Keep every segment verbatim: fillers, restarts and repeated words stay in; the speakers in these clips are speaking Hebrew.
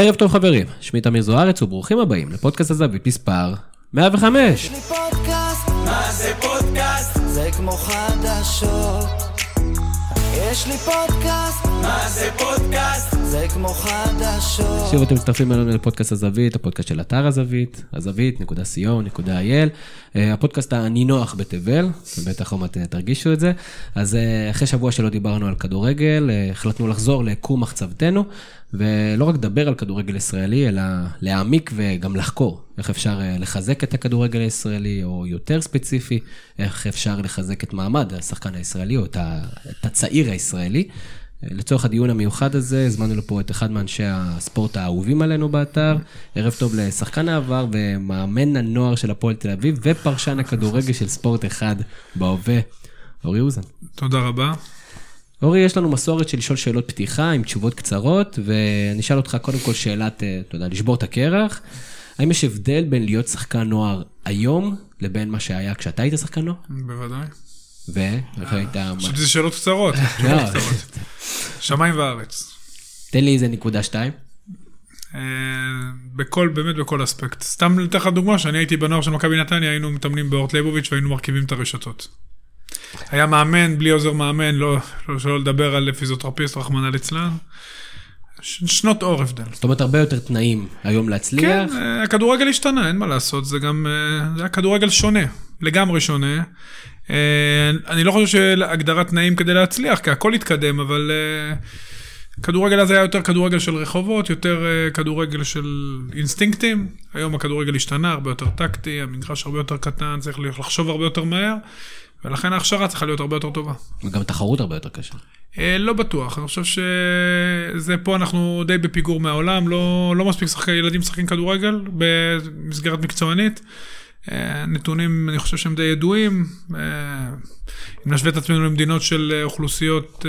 ערב טוב חברים, שמי תמיר זוארץ וברוכים הבאים לפודקאסט הזווית מספר מאה וחמש. יש לי פודקאסט, מה זה פודקאסט? זה כמו חדשות. יש לי פודקאסט, מה זה פודקאסט? זה כמו חדשות. שוב אתם מצטרפים אלינו לפודקאסט הזווית, הפודקאסט של אתר הזווית, הזווית נקודה סי או נקודה איי אל. הפודקאסט הנינוח בתבל, בטח עוד מעט תרגישו את זה. אז אחרי שבוע שלא דיברנו על כדורגל, החלטנו לחזור לקום מחצבתנו, ולא רק לדבר על כדורגל ישראלי, אלא להעמיק וגם לחקור איך אפשר לחזק את הכדורגל הישראלי, או יותר ספציפי, איך אפשר לחזק את מעמד השחקן הישראלי, או את הצעיר הישראלי. לצורך הדיון המיוחד הזה, הזמנו לפה את אחד מאנשי הספורט האהובים עלינו באתר. ערב טוב לשחקן העבר ומאמן הנוער של הפועל תל אביב, ופרשן הכדורגל של ספורט אחד בהווה, אורי אוזן. תודה רבה. אורי, יש לנו מסורת של לשאול שאלות פתיחה עם תשובות קצרות, ונשאל אותך קודם כל שאלת, אתה יודע, לשבור את הקרח. האם יש הבדל בין להיות שחקן נוער היום, לבין מה שהיה כשאתה היית שחקן נוער? בוודאי. ו? עכשיו זה שאלות קצרות. שמיים וארץ. תן לי איזה נקודה שתיים. בכל, באמת בכל אספקט. סתם לתת לך דוגמה, שאני הייתי בנוער של מקבי נתניה, היינו מתאמנים באורט ליבוביץ' והיינו מרכיבים את הרשתות. היה מאמן, בלי עוזר מאמן, לא, שלא לדבר על פיזיותרפיסט, רחמנא ליצלן. שנות אור הבדל. זאת אומרת, הרבה יותר תנאים היום להצליח. כן, הכדורגל השתנה, אין מה לעשות. זה גם, זה היה כדורגל שונה, לגמרי שונה. אני לא חושב שהגדרת תנאים כדי להצליח, כי הכל התקדם, אבל כדורגל הזה היה יותר כדורגל של רחובות, יותר כדורגל של אינסטינקטים. היום הכדורגל השתנה, הרבה יותר טקטי, המגרש הרבה יותר קטן, צריך לחשוב הרבה יותר מהר, ולכן ההכשרה צריכה להיות הרבה יותר טובה. וגם תחרות הרבה יותר קשה. לא בטוח, אני חושב שזה פה אנחנו די בפיגור מהעולם, לא, לא מספיק שחק, ילדים שחקים כדורגל במסגרת מקצוענית, נתונים, אני חושב שהם די ידועים, אם נשווה את עצמנו למדינות של אוכלוסיות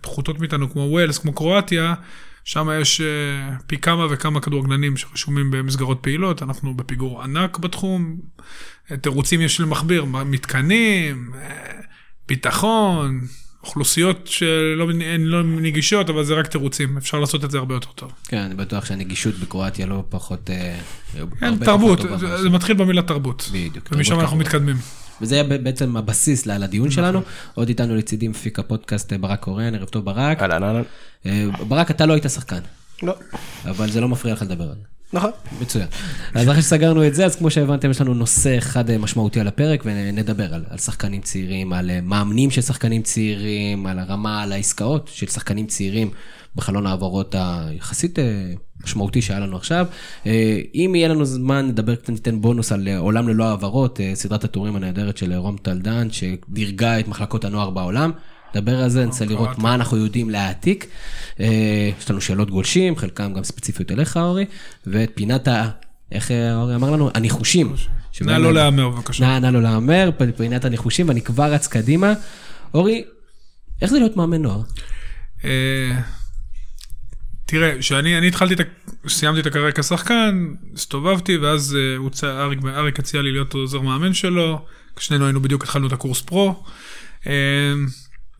פחותות מאיתנו, כמו ווילס, כמו קרואטיה, שם יש פי כמה וכמה כדורגלנים שרשומים במסגרות פעילות, אנחנו בפיגור ענק בתחום, תירוצים יש למחביר, מתקנים, ביטחון, אוכלוסיות שלא לא נגישות, אבל זה רק תירוצים. אפשר לעשות את זה הרבה יותר טוב. כן, אני בטוח שהנגישות בקרואטיה לא פחות... כן, תרבות. פחות זה, זה מתחיל במילה תרבות. בדיוק. ומשם אנחנו תרבות. מתקדמים. וזה היה בעצם הבסיס לדיון שלנו. עוד איתנו לצידים מפיק הפודקאסט ברק קורן, ערב טוב ברק. אלן, אלן. ברק, אתה לא היית שחקן. לא. אבל זה לא מפריע לך לדבר על זה. נכון. מצוין. אז אחרי שסגרנו את זה, אז כמו שהבנתם, יש לנו נושא אחד משמעותי על הפרק, ונדבר על, על שחקנים צעירים, על מאמנים של שחקנים צעירים, על הרמה, על העסקאות של שחקנים צעירים בחלון העברות היחסית משמעותי שהיה לנו עכשיו. אם יהיה לנו זמן, נדבר, ניתן בונוס על עולם ללא העברות, סדרת התורים הנהדרת של רומטל דן, שדירגה את מחלקות הנוער בעולם. נדבר על זה, נצא לראות מה אנחנו יודעים להעתיק. יש לנו שאלות גולשים, חלקם גם ספציפיות אליך, אורי, ואת פינת ה... איך אורי אמר לנו? הניחושים. נא לא להאמר, בבקשה. נא לא להאמר, פינת הניחושים, ואני כבר רץ קדימה. אורי, איך זה להיות מאמן נוער? תראה, שאני התחלתי, סיימתי את הקריירה כשחקן, הסתובבתי, ואז אריק הציע לי להיות עוזר מאמן שלו, כשנינו היינו בדיוק התחלנו את הקורס פרו,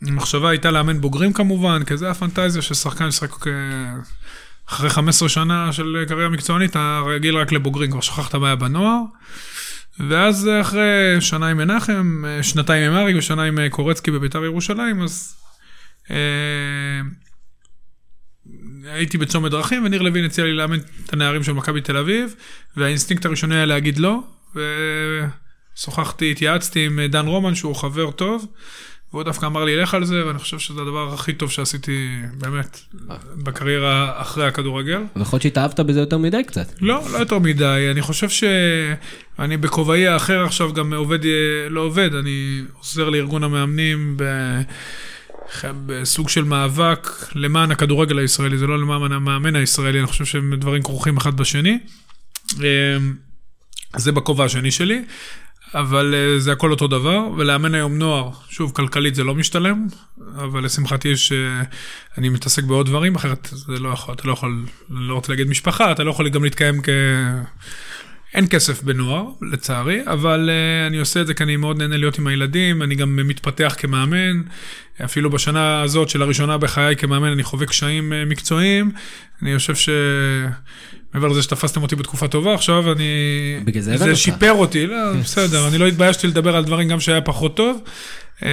המחשבה הייתה לאמן בוגרים כמובן, כי זה הפנטזיה ששחקן ששחק אחרי חמש עשרה שנה של קריירה מקצוענית, אתה רגיל רק לבוגרים, כבר שכחת בעיה בנוער, ואז אחרי שנה עם מנחם, שנתיים עם אריק ושנה עם קורצקי בביתר ירושלים, אז אה, הייתי בצומת דרכים, וניר לוין הציע לי לאמן את הנערים של מקבי תל אביב, והאינסטינקט הראשוני היה להגיד לא, ושוחחתי, התייעצתי עם דן רומן, שהוא חבר טוב, והוא דווקא אמר לי, לך על זה, ואני חושב שזה הדבר הכי טוב שעשיתי, באמת, בקריירה אחרי הכדורגל. וחוד שהתאהבת בזה יותר מדי קצת. לא, לא יותר מדי. אני חושב שאני בקובעי האחר עכשיו גם עובד, לא עובד. אני עוזר לארגון המאמנים בסוג של מאבק למען הכדורגל הישראלי. זה לא למען המאמן הישראלי. אני חושב שהם דברים כרוכים אחד בשני. זה בקובע השני שלי. אבל זה הכל אותו דבר, ולאמן היום נוער, שוב, כלכלית זה לא משתלם, אבל לשמחתי יש, אני מתעסק בעוד דברים, אחרת זה לא יכול, אתה לא יכול, לא רוצה להגיד משפחה, אתה לא יכול גם להתקיים אין כסף בנוער, לצערי, אבל uh, אני עושה את זה כי אני מאוד נהנה להיות עם הילדים, אני גם מתפתח כמאמן, אפילו בשנה הזאת של הראשונה בחיי כמאמן אני חווה קשיים uh, מקצועיים, אני חושב ש... מעבר לזה שתפסתם אותי בתקופה טובה, עכשיו אני... בגלל זה הבנת אותך. זה שיפר אותי, לא, בסדר, אני לא התביישתי לדבר על דברים גם שהיה פחות טוב, uh,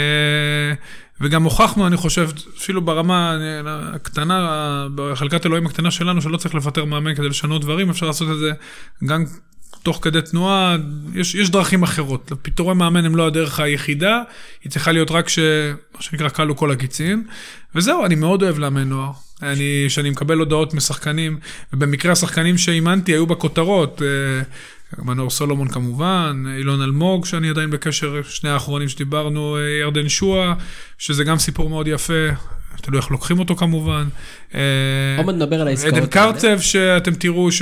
וגם הוכחנו, אני חושב, אפילו ברמה הקטנה, בחלקת אלוהים הקטנה שלנו, שלא צריך לפטר מאמן כדי לשנות דברים, אפשר לעשות את זה גם תוך כדי תנועה, יש, יש דרכים אחרות. פיטורי מאמן הם לא הדרך היחידה, היא צריכה להיות רק ש... מה שנקרא, קלו כל הקיצין. וזהו, אני מאוד אוהב לאמן נוער. אני, שאני מקבל הודעות משחקנים, ובמקרה השחקנים שאימנתי היו בכותרות, מנור סולומון כמובן, אילון אלמוג, שאני עדיין בקשר, שני האחרונים שדיברנו, ירדן שועה, שזה גם סיפור מאוד יפה, תלוי איך לוקחים אותו כמובן. עומד נדבר על העסקאות. עדן קרצב, שאתם תראו ש...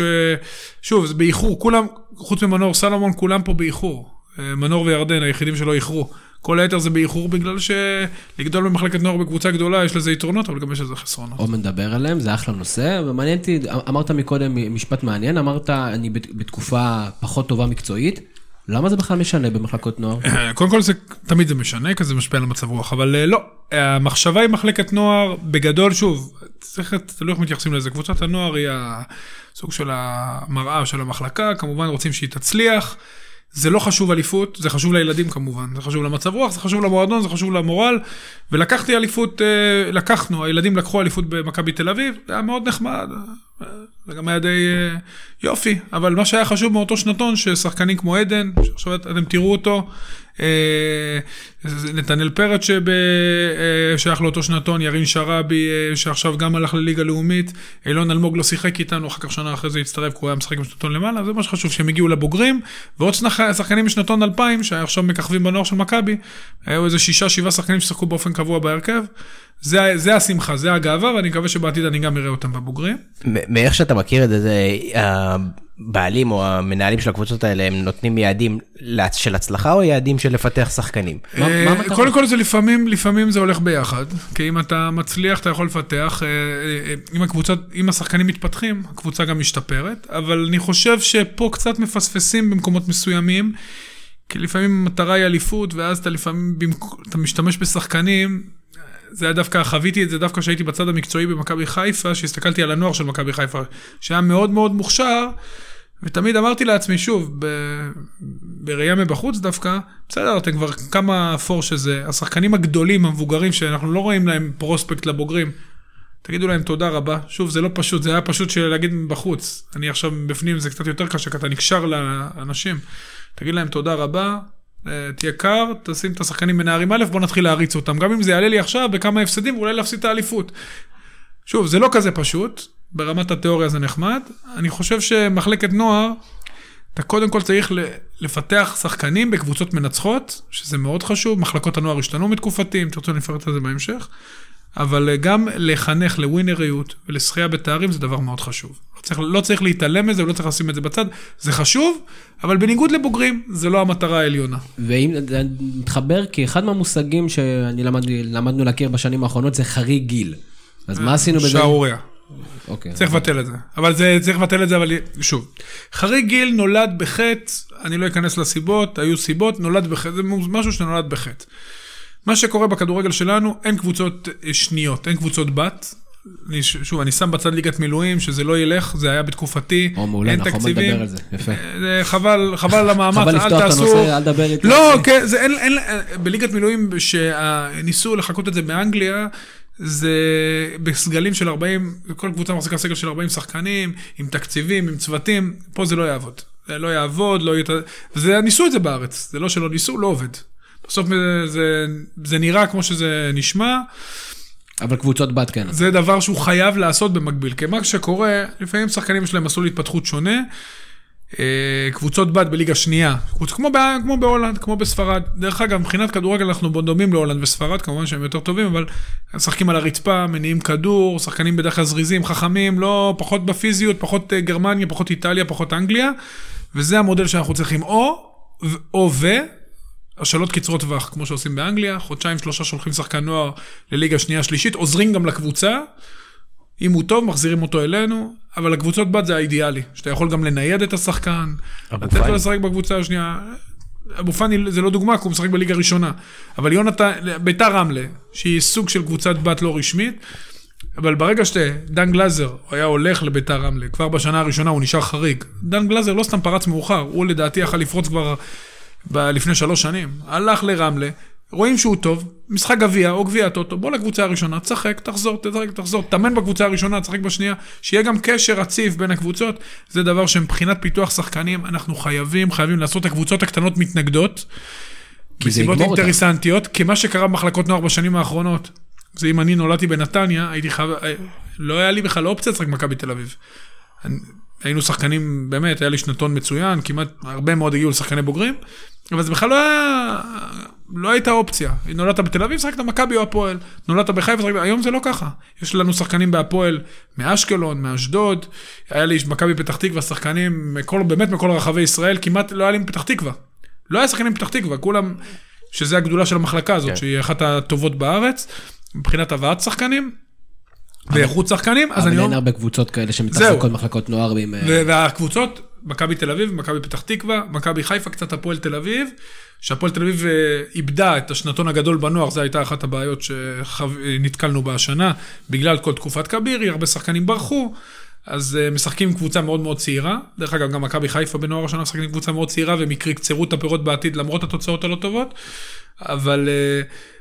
שוב, זה באיחור, כולם, חוץ ממנור סולומון, כולם פה באיחור. מנור וירדן, היחידים שלא איחרו. כל היתר זה באיחור בגלל שלגדול במחלקת נוער בקבוצה גדולה, יש לזה יתרונות, אבל גם יש לזה חסרונות. עוד מדבר עליהם, זה אחלה נושא, ומעניין אותי, אמרת מקודם משפט מעניין, אמרת, אני בתקופה פחות טובה מקצועית, למה זה בכלל משנה במחלקות נוער? קודם כל, תמיד זה משנה, כי זה משפיע על המצב רוח, אבל לא, המחשבה היא מחלקת נוער, בגדול, שוב, צריך לתלוי איך מתייחסים לזה, קבוצת הנוער היא הסוג של המראה של המחלקה, כמובן רוצים שהיא תצליח, זה לא חשוב אליפות, זה חשוב לילדים כמובן, זה חשוב למצב רוח, זה חשוב למועדון, זה חשוב למורל, ולקחתי אליפות, לקחנו, הילדים לקחו אליפות במכבי תל אביב, זה היה מאוד נחמד, זה גם היה די יופי, אבל מה שהיה חשוב מאותו שנתון, ששחקנים כמו עדן, שעכשיו אתם תראו אותו, נתנאל פרץ ששייך לאותו שנתון, ירין שרבי שעכשיו גם הלך לליגה לאומית, אילון אלמוג לא שיחק איתנו, אחר כך שנה אחרי זה הצטרף, כי הוא היה משחק עם שנתון למעלה, זה מה שחשוב, שהם הגיעו לבוגרים, ועוד שחקנים משנתון אלפיים, שעכשיו מככבים בנוער של מקבי, היו איזה שישה, שבעה שחקנים ששחקו באופן קבוע בהרכב, זה, זה השמחה, זה הגאווה, ואני מקווה שבעתיד אני גם אראה אותם בבוגרים. מאיך שאתה מכיר את זה, זה הבעלים או המנהלים של הקבוצות האלה, הם נותנים יעדים של הצלחה או יעדים של לפתח שחקנים? קודם כל זה לפעמים, לפעמים זה הולך ביחד, כי אם אתה מצליח, אתה יכול לפתח, אם הקבוצה, אם השחקנים מתפתחים, הקבוצה גם משתפרת, אבל אני חושב שפה קצת מפספסים במקומות מסוימים, כי לפעמים מטרה היא אליפות, ואז אתה לפעמים, אתה משתמש בשחקנים, זה היה דווקא, חוויתי את זה דווקא שהייתי בצד המקצועי במכבי חיפה, שהסתכלתי על הנוער של מכבי חיפה, שהיה מאוד מאוד מוכשר, ותמיד אמרתי לעצמי שוב, ב... בראייה מבחוץ דווקא, בסדר, אתם כבר כמה פור שזה, השחקנים הגדולים, המבוגרים, שאנחנו לא רואים להם פרוספקט לבוגרים, תגידו להם תודה רבה, שוב זה לא פשוט, זה היה פשוט שלהגיד מבחוץ, אני עכשיו בפנים זה קצת יותר קשה, אתה נקשר לאנשים, תגיד להם תודה רבה, תהיה קר, תשים את השחקנים מנערים א', בוא נתחיל להריץ אותם, גם אם זה יעלה לי עכשיו בכמה הפסדים, ואולי להפסיד את האליפות. שוב, זה לא כזה פשוט, ברמת התיאוריה זה נחמד, אני חושב שמחלקת נוער, אתה קודם כל צריך לפתח שחקנים בקבוצות מנצחות, שזה מאוד חשוב, מחלקות הנוער השתנו מתקופתיים, תרצו נפרט על זה בהמשך, אבל גם לחנך לווינריות ולשחייה בתארים זה דבר מאוד חשוב. צריך, לא צריך להתעלם מזה, ולא צריך לשים את זה בצד. זה חשוב, אבל בניגוד לבוגרים, זה לא המטרה העליונה. ואם נתחבר, כי אחד מהמושגים שאני למד, למדנו להכיר בשנים האחרונות, זה חריג גיל. אז מה עשינו בזה? שערוריה. אוקיי. צריך לבטל את זה. אבל זה, צריך לבטל את זה, אבל שוב. חריג גיל נולד בחטא, אני לא אכנס לסיבות, היו סיבות, נולד בחטא, זה משהו שנולד בחטא. מה שקורה בכדורגל שלנו, אין קבוצות שניות, אין קבוצות בת. אני, שוב, אני שם בצד ליגת מילואים, שזה לא ילך, זה היה בתקופתי, או מעולה, אין אנחנו תקציבים. מדבר על זה, יפה. זה חבל, חבל למאמץ, חבל לפתוח את הנושא, אל דבר איתו. לא, כן, זה, אין, אין, בליגת מילואים, שניסו לחכות את זה באנגליה, זה בסגלים של ארבעים, כל קבוצה מחזיקה סגל של ארבעים שחקנים, עם תקציבים, עם צוותים, פה זה לא יעבוד. זה לא יעבוד, לא ית... וזה, ניסו את זה בארץ, זה לא שלא ניסו, לא עובד. בסוף זה, זה נראה כמו שזה נשמע. אבל קבוצות בת כן. זה דבר שהוא חייב לעשות במקביל. כי מה שקורה, לפעמים שחקנים יש להם מסלול התפתחות שונה, קבוצות בת בליגה שנייה, כמו, בא, כמו בהולנד, כמו בספרד. דרך אגב, מבחינת כדורגל אנחנו דומים להולנד וספרד, כמובן שהם יותר טובים, אבל שחקים על הרצפה, מניעים כדור, שחקנים בדרך כלל זריזים, חכמים, לא, פחות בפיזיות, פחות גרמניה, פחות איטליה, פחות אנגליה, וזה המודל שאנחנו צריכים או, או ו... השאלות קצרות טווח, כמו שעושים באנגליה, חודשיים, שלושה שולחים שחקן נוער לליגה שנייה, שלישית, עוזרים גם לקבוצה, אם הוא טוב, מחזירים אותו אלינו, אבל הקבוצות בת זה האידיאלי, שאתה יכול גם לנייד את השחקן, לתת לו לשחק בקבוצה השנייה. אבו פני זה לא דוגמה, כי הוא משחק בליגה הראשונה, אבל יונתן, ביתר רמלה, שהיא סוג של קבוצת בת לא רשמית, אבל ברגע שדן גלזר היה הולך לביתר רמלה, כבר בשנה הראשונה הוא נשאר חריג, דן גלזר לא סתם פרץ מאוחר, הוא לדעתי יכל לפרוץ כבר לפני שלוש שנים, הלך לרמלה, רואים שהוא טוב, משחק גביע או גביע טוטו, בוא לקבוצה הראשונה, צחק, תחזור, תחזור, תחזור, תאמן בקבוצה הראשונה, צחק בשנייה, שיהיה גם קשר רציף בין הקבוצות, זה דבר שמבחינת פיתוח שחקנים, אנחנו חייבים, חייבים לעשות את הקבוצות הקטנות מתנגדות, מסיבות אינטרסנטיות, כי מה שקרה במחלקות נוער בשנים האחרונות, זה אם אני נולדתי בנתניה, הייתי חייב, לא היה לי בכלל אופציה לשחק במכבי תל אביב. היינו שחקנים, באמת, היה לי שנתון מצוין, כמעט הרבה מאוד הגיעו לשחקני בוגרים, אבל זה בכלל לא היה, לא הייתה אופציה. נולדת בתל אביב, שחקת במכבי או הפועל, נולדת בחיפה, שחקת, היום זה לא ככה. יש לנו שחקנים בהפועל, מאשקלון, מאשדוד, היה לי מכבי פתח תקווה, שחקנים, מכל, באמת מכל רחבי ישראל, כמעט לא היה לי מפתח תקווה. לא היה שחקנים מפתח תקווה, כולם, שזה הגדולה של המחלקה הזאת, שהיא אחת הטובות בארץ, מבחינת הבאת שחקנים, ואיכות שחקנים, אז אני לא... אבל אין הרבה קבוצות כאלה שמתחזקות מחלקות נוער. והקבוצות, מקבי תל אביב, מקבי פתח תקווה, מקבי חיפה, קצת הפועל תל אביב, שהפועל תל אביב איבדה את השנתון הגדול בנוער, זו הייתה אחת הבעיות שנתקלנו בהשנה, בגלל כל תקופת קבירי, הרבה שחקנים ברחו, אז משחקים קבוצה מאוד מאוד צעירה, דרך אגב גם מקבי חיפה בנוער השנה משחקים קבוצה מאוד צעירה, ומקרי קצרו את הפירות בעתיד, למרות התוצאות הלא טובות, אבל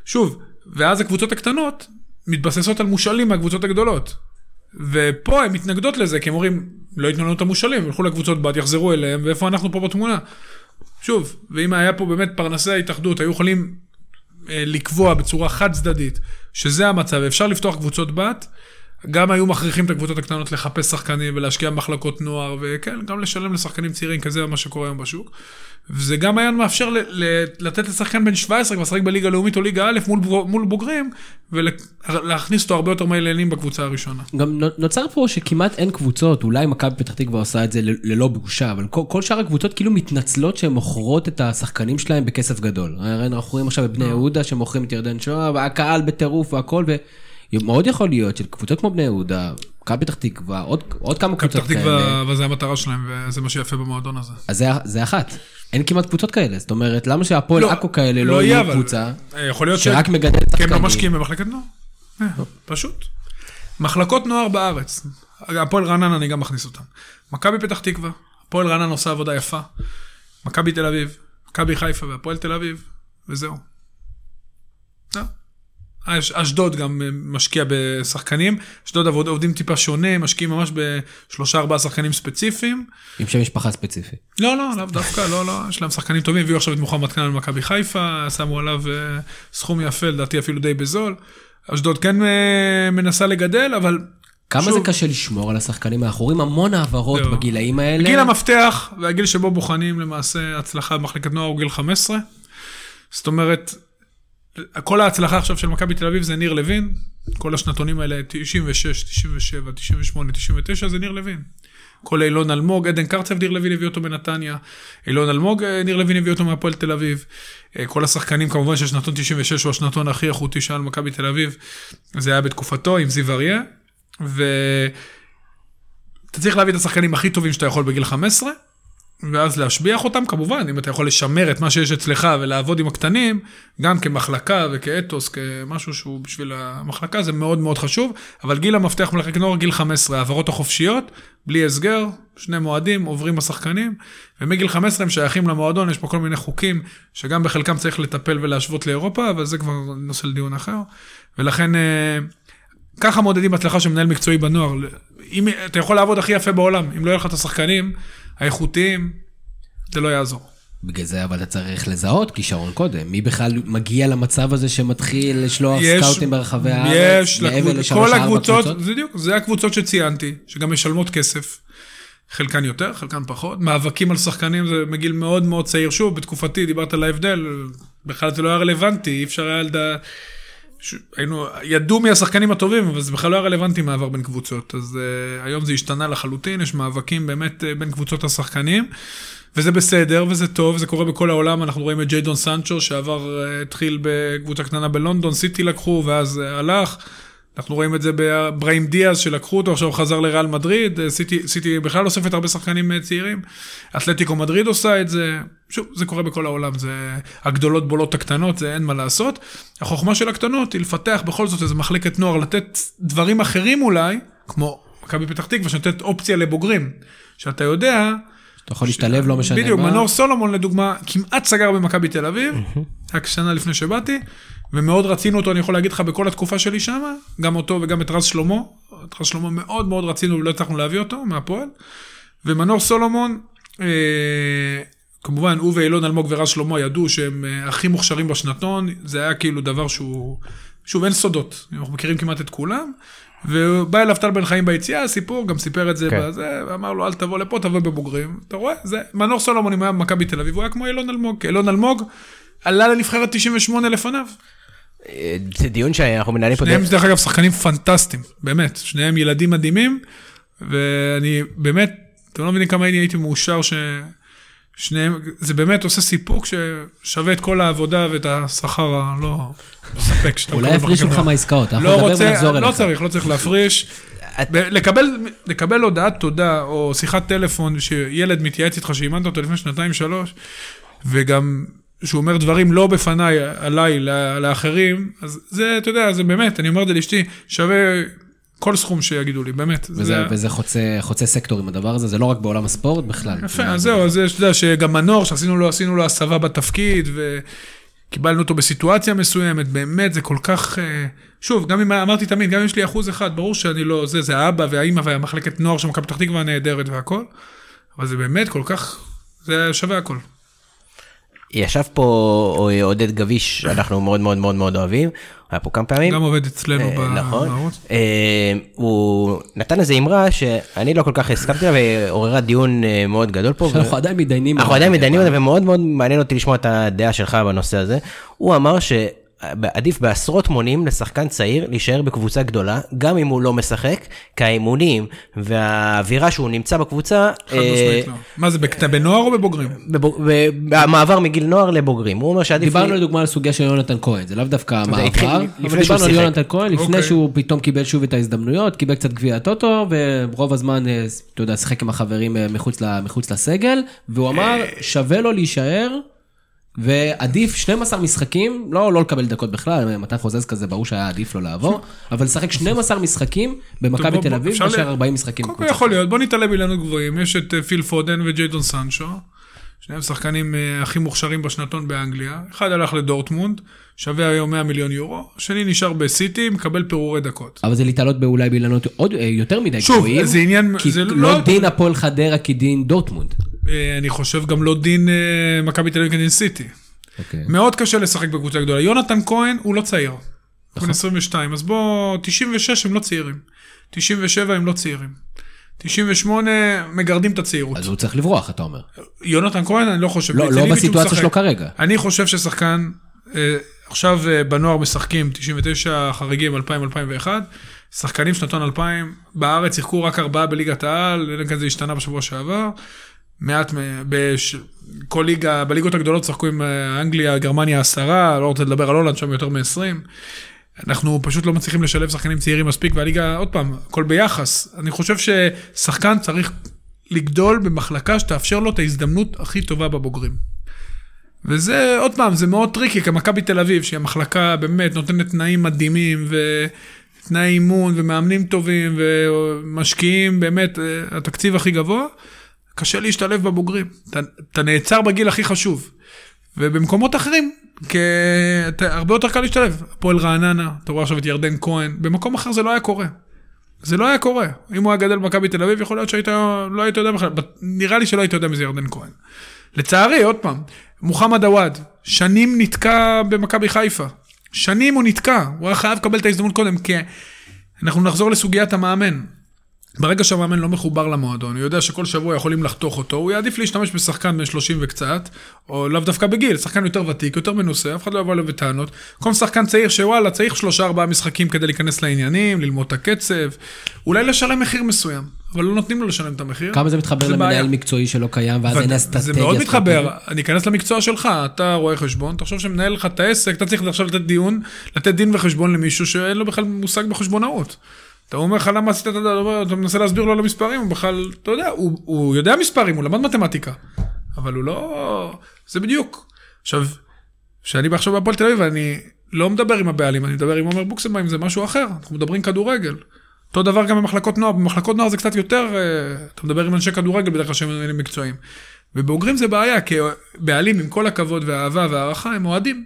שוב, ואז הקבוצות הקטנות מתבססות על מושאלים מהקבוצות הגדולות. ופה הן מתנגדות לזה, כי הם אומרים, לא ייתנו לנו את המושאלים, הלכו לקבוצות בת, יחזרו אליהם, ואיפה אנחנו פה בתמונה? שוב, ואם היה פה באמת פרנסי ההתאחדות, היו יכולים אה, לקבוע בצורה חד צדדית, שזה המצב, אפשר לפתוח קבוצות בת, גם היו מכריחים את הקבוצות הקטנות לחפש שחקנים, ולהשקיע מחלקות נוער, וכן, גם לשלם לשחקנים צעירים, כזה מה שקורה היום בשוק. וזה גם היה מאפשר ל- ל- לתת לשחקן בן שבע עשרה, כבר שחק בליגה לאומית או ליגה א' מול, מול בוגרים, ולהכניס אותו הרבה יותר מהילנים בקבוצה הראשונה. גם נוצר פה שכמעט אין קבוצות, אולי מכבי פתח תקווה עושה את זה ל- ללא בושה, אבל כל, כל שאר הקבוצות כאילו מתנצלות שהן מוכרות את השחקנים שלהם בכסף גדול. אנחנו רואים עכשיו בבני יהודה, שמוכרים את ירדן שועה, והקהל בטירוף והכל, ו... מאוד יכול להיות של קבוצות כמו בני יהודה, קהל פתח תקווה, עוד, עוד כמה קבוצות כאלה. וזה המטרה שלהם, וזה מה שיפה במועדון הזה. אז זה, זה אחת. אין כמעט קבוצות כאלה. זאת אומרת, למה שהפועל אקו כאלה לא יהיו קבוצה, שרק מגדל שחקנים. כי הם לא משקיעים במחלקת נוער. פשוט. מחלקות נוער בארץ. הפועל רעננה, אני גם מכניס אותם. מכבי פתח תקווה, הפועל רעננה עושה עבודה יפה. מכבי תל אביב, מכבי חיפה והפועל תל אביב, וזהו. אשדוד גם משקיע בשחקנים, אשדוד עובדים טיפה שונה, משקיעים ממש בשלושה ארבעה שחקנים ספציפיים. עם שם משפחה ספציפי. לא, לא, לא, דווקא, לא, לא, יש להם שחקנים טובים, הביאו עכשיו את מוחמד קנאן למכבי חיפה, שמו עליו סכום יפה, לדעתי אפילו די בזול. אשדוד כן מנסה לגדל, אבל... כמה זה קשה לשמור על השחקנים האחורים, המון העברות בגילאים האלה. גיל המפתח, והגיל שבו בוחנים למעשה הצלחה במחלקת נוער הוא גיל חמש עשרה. זאת אומרת, כל ההצלחה עכשיו של מכבי תל אביב זה ניר לוין, כל השנתונים האלה, תשעים ושש, תשעים ושבע, תשעים ושמונה, תשעים ותשע, זה ניר לוין. כל אילון אלמוג, עדן קרצב, ניר לוין הביא אותו בנתניה, אילון אלמוג, ניר לוין הביא אותו מהפועל תל אביב, כל השחקנים, כמובן ששנתון תשעים ושש הוא השנתון הכי איכותי שעל מכבי תל אביב, זה היה בתקופתו עם זיו אריה, ואתה צריך להביא את השחקנים הכי טובים שאתה יכול בגיל חמש עשרה, ואז להשביח אותם, כמובן, אם אתה יכול לשמר את מה שיש אצלך, ולעבוד עם הקטנים, גם כמחלקה וכאתוס, כמשהו שהוא בשביל המחלקה, זה מאוד מאוד חשוב, אבל גיל המפתח מלחק נור, גיל חמש עשרה, העברות החופשיות, בלי הסגר, שני מועדים, עוברים השחקנים, ומגיל חמש עשרה הם שייכים למועדון, יש פה כל מיני חוקים, שגם בחלקם צריך לטפל ולהשוות לאירופה, אבל זה כבר נושא לדיון אחר, ולכן... ככה מודדים הצלחה שמנהל מקצועי בנוער. אם, אתה יכול לעבוד הכי יפה בעולם, אם לא יהיה לך את השחקנים, האיכותיים, זה לא יעזור. בגלל זה, אבל אתה צריך לזהות כישרון קודם. מי בכלל מגיע למצב הזה שמתחיל לשלוח סקאוטים ברחבי הארץ? יש, כל הקבוצות, זה דיוק, זה הקבוצות שציינתי, שגם משלמות כסף. חלקן יותר, חלקן פחות. מאבקים על שחקנים, זה מגיל מאוד מאוד צעיר. שוב, בתקופתי דיברת על ההבדל, בכלל זה לא היה רלוונטי, אי אפשר היה לדעת... היינו, ידעו מהשחקנים הטובים, אבל זה בכלל לא היה רלוונטי מעבר בין קבוצות, אז uh, היום זה השתנה לחלוטין, יש מאבקים באמת uh, בין קבוצות השחקנים, וזה בסדר, וזה טוב, זה קורה בכל העולם, אנחנו רואים את ג'יידון סנצ'ו, שעבר, uh, התחיל בקבוצה קטנה בלונדון, סיטי לקחו, ואז uh, הלך, אנחנו רואים את זה בבראים דיאז שלקחו אותו, עכשיו חזר לריאל מדריד, סיטי, סיטי בכלל אוספת הרבה שחקנים צעירים, אתלטיקו מדריד עושה את זה, שוב, זה קורה בכל העולם, זה הגדולות בולות הקטנות, זה אין מה לעשות, החוכמה של הקטנות היא לפתח בכל זאת איזו מחלקת נוער, לתת דברים אחרים אולי, כמו מכבי פתח תקווה, שנתת אופציה לבוגרים, שאתה יודע... אתה יכול להשתלב, לא משנה מה. בדיוק, מנור סולומון לדוגמה, כמעט סגר במכבי תל אביב, הקשנה לפני שבאתי, ומאוד רצינו אותו, אני יכול להגיד לך, בכל התקופה שלי שם, גם אותו וגם את רז שלמה, את רז שלמה מאוד מאוד רצינו, ולא הצלחנו להביא אותו מהפועל, ומנור סולומון, כמובן, הוא ואילון אלמוג ורז שלמה ידעו שהם הכי מוכשרים בשנתון, זה היה כאילו דבר שהוא, שוב, אין סודות, אנחנו מכירים כמעט את כולם, ובא אליו טל בן חיים ביציאה, סיפור, גם סיפר את זה, okay. בזה, ואמר לו, אל תבוא לפה, תבוא בבוגרים. אתה רואה? זה, מנור סולומון, אם היה במכבי תל אביב, הוא היה כמו אילון אלמוג. אילון אלמוג עלה לנבחרת תשעים ושמונה לפניו. זה דיון שאנחנו מנהלים פה... שניהם, דרך אגב, שחקנים פנטסטיים, באמת. שניהם ילדים מדהימים, ואני באמת, אתם לא מבינים כמה אני הייתי מאושר ש... שניהם, זה באמת עושה סיפוק ששווה את כל העבודה ואת השכר הלא מספק. אולי יפרישו לך מהעסקאות. לא רוצה, לא צריך, לא צריך להפריש. לקבל הודעת תודה או שיחת טלפון שילד מתייעץ איתך שאימנת אותו לפני שנתיים שלוש, וגם שהוא אומר דברים לא בפניי, עליי, לאחרים, אז זה, אתה יודע, זה באמת, אני אומר את זה לאשתי, שווה... כל סכום שיגידו לי, באמת. וזה, וזה חוצה, חוצה סקטורים, הדבר הזה, זה לא רק בעולם הספורט, בכלל. יפה, אז זהו, אז אתה יודע, שגם מנור, שעשינו לו, עשינו לו הסבה בתפקיד, וקיבלנו אותו בסיטואציה מסוימת, באמת, זה כל כך, שוב, גם אם, אמרתי תמיד, גם אם יש לי אחוז אחד, ברור שאני לא, זה, זה האבא והאימא והמחלקת נוער, שמכבי פתח תקווה נהדרת והכל, אבל זה באמת כל כך, זה שווה הכל. ישב פה עודד גביש, אנחנו מאוד מאוד מאוד מאוד אוהבים, היה פה כמה פעמים. גם עובד אצלנו בערוץ. הוא נתן איזו אמרה שאני לא כל כך הסכמתי לה, ועוררה דיון מאוד גדול פה. אנחנו עדיין מדיינים. אנחנו עדיין מדיינים, ומאוד מאוד מעניין אותי לשמוע את הדעה שלך בנושא הזה. הוא אמר שעדיף בעשרות מונים לשחקן צעיר להישאר בקבוצה גדולה, גם אם הוא לא משחק, כי האימונים והאווירה שהוא נמצא בקבוצה... חד משמעית לא. מה זה, בנוער או בבוגרים? במעבר מגיל נוער לבוגרים. דיברנו לדוגמה על סוגיה של יונתן כהן, זה לאו דווקא המעבר, אבל דיברנו על יונתן כהן, לפני שהוא פתאום קיבל שוב את ההזדמנויות, קיבל קצת גביע הטוטו, ורוב הזמן, אתה יודע, שיחק עם החברים מחוץ לסגל, והוא אמר, שווה לו להישאר... ועדיף שנים עשר משחקים, לא, לא לקבל דקות בכלל, מתן חוזז כזה ברור שהיה עדיף לא לעבור, אבל לשחק שנים עשר משחקים במכבי תל אביב, נשאר ארבעים משחקים. קודם כל יכול להיות, בוא נתעלם אלינו גבוהים, יש את פיל פודן וג'יידון סנשו, שניהם שחקנים הכי מוכשרים בשנתון באנגליה, אחד הלך לדורטמונד, שווה היום מאה מיליון יורו, שני נשאר בסיטי, מקבל פירורי דקות. אבל זה להתעלות באולי באילנות עוד יותר מדי גבוהים, שוב, זה עניין, זה לא דין הפועל חדרה כדין דורטמונד. אני חושב גם לא דין מכבי תל אביב כדין סיטי. מאוד קשה לשחק בקבוצה גדולה. יונתן כהן הוא לא צעיר. הוא עשרים ושתיים, אז בוא, תשעים ושש הם לא צעירים. תשעים ושבע הם לא צעירים. תשעים ושמונה מגרדים את הצעירות. אז הוא צריך לברוח, אתה אומר. יונתן כהן, אני לא חושב. לא, לא בסיטואציה שלו כרגע. אני חושב ששחקן, עכשיו בנוער משחקים, תשעים ותשע חריגים, אלפיים אלפיים ואחת, שחקנים שנתון אלפיים, בארץ שיחקו רק ארבעה בליגת העל, זה השתנה בשבוע שעבר. מעט, בכל ליגה, בליגות הגדולות שחקו עם אנגליה, גרמניה עשרה, לא רוצה לדבר על הולנד, שם יותר מ-עשרים. אנחנו פשוט לא מצליחים לשלב שחקנים צעירים מספיק, והליגה, עוד פעם, הכל ביחס. אני חושב ששחקן צריך לגדול במחלקה שתאפשר לו את ההזדמנות הכי טובה בבוגרים. וזה, עוד פעם, זה מאוד טריקי, כי מכבי תל אביב, שהיא המחלקה באמת נותנת תנאים מדהימים ו... תנאי אימון ומאמנים טובים ומשקיעים, באמת, התקציב הכי גבוה. קשה להשתלב בבוגרים, אתה, אתה נעצר בגיל הכי חשוב, ובמקומות אחרים, כי אתה, הרבה יותר קל להשתלב, הפועל רעננה, אתה רואה עכשיו את ירדן כהן, במקום אחר זה לא היה קורה, זה לא היה קורה, אם הוא היה גדל במכבי תל אביב, יכול להיות שהיית, לא היית יודע בכלל, נראה לי שלא היית יודע מזה ירדן כהן, לצערי, עוד פעם, מוחמד עוואד, שנים נתקע במכבי חיפה, שנים הוא נתקע, הוא היה חייב לקבל את ההזדמנות קודם, כי אנחנו נחזור לסוגיית המאמן, ברגע שהמאמן לא מחובר למועדון, הוא יודע שכל שבוע יכולים לחתוך אותו, הוא יעדיף להשתמש בשחקן בן שלושים וקצת, או לאו דווקא בגיל, שחקן יותר ותיק, יותר מנוסה, אף אחד לא יבוא לו בטענות. כל שחקן צעיר שוואלה, צריך שלושה ארבעה משחקים כדי להיכנס לעניינים, ללמוד את הקצב, אולי לשלם מחיר מסוים, אבל לא נותנים לו לשלם את המחיר. כמה זה מתחבר למנהל מקצועי שלא קיים, ואז אין אסטרטגיה. זה מאוד מתחבר, אני אכנס למקצוע שלך, אתה רואה חשבון, תחשוב שמנהל לך את העסק, אתה צריך עכשיו לתת דיון, לתת דין וחשבון למישהו שאין לו בכלל מושג בחשבונאות. אתה אומר לך למה עשית את הדבר, אתה מנסה להסביר לו על המספרים, הוא בכלל, אתה יודע, הוא, הוא יודע מספרים, הוא למד מתמטיקה, אבל הוא לא, זה בדיוק. עכשיו, כשאני עכשיו בהפועל תל אביב, ואני לא מדבר עם הבעלים, אני מדבר עם עומר בוקסנבאום, זה משהו אחר, אנחנו מדברים כדורגל. אותו דבר גם במחלקות נוער, במחלקות נוער זה קצת יותר, אתה מדבר עם אנשי כדורגל, בדרך כלל שהם אינם מקצועיים. ובאוגרים זה בעיה, כי בעלים עם כל הכבוד והאהבה והערכה, הם אוהדים.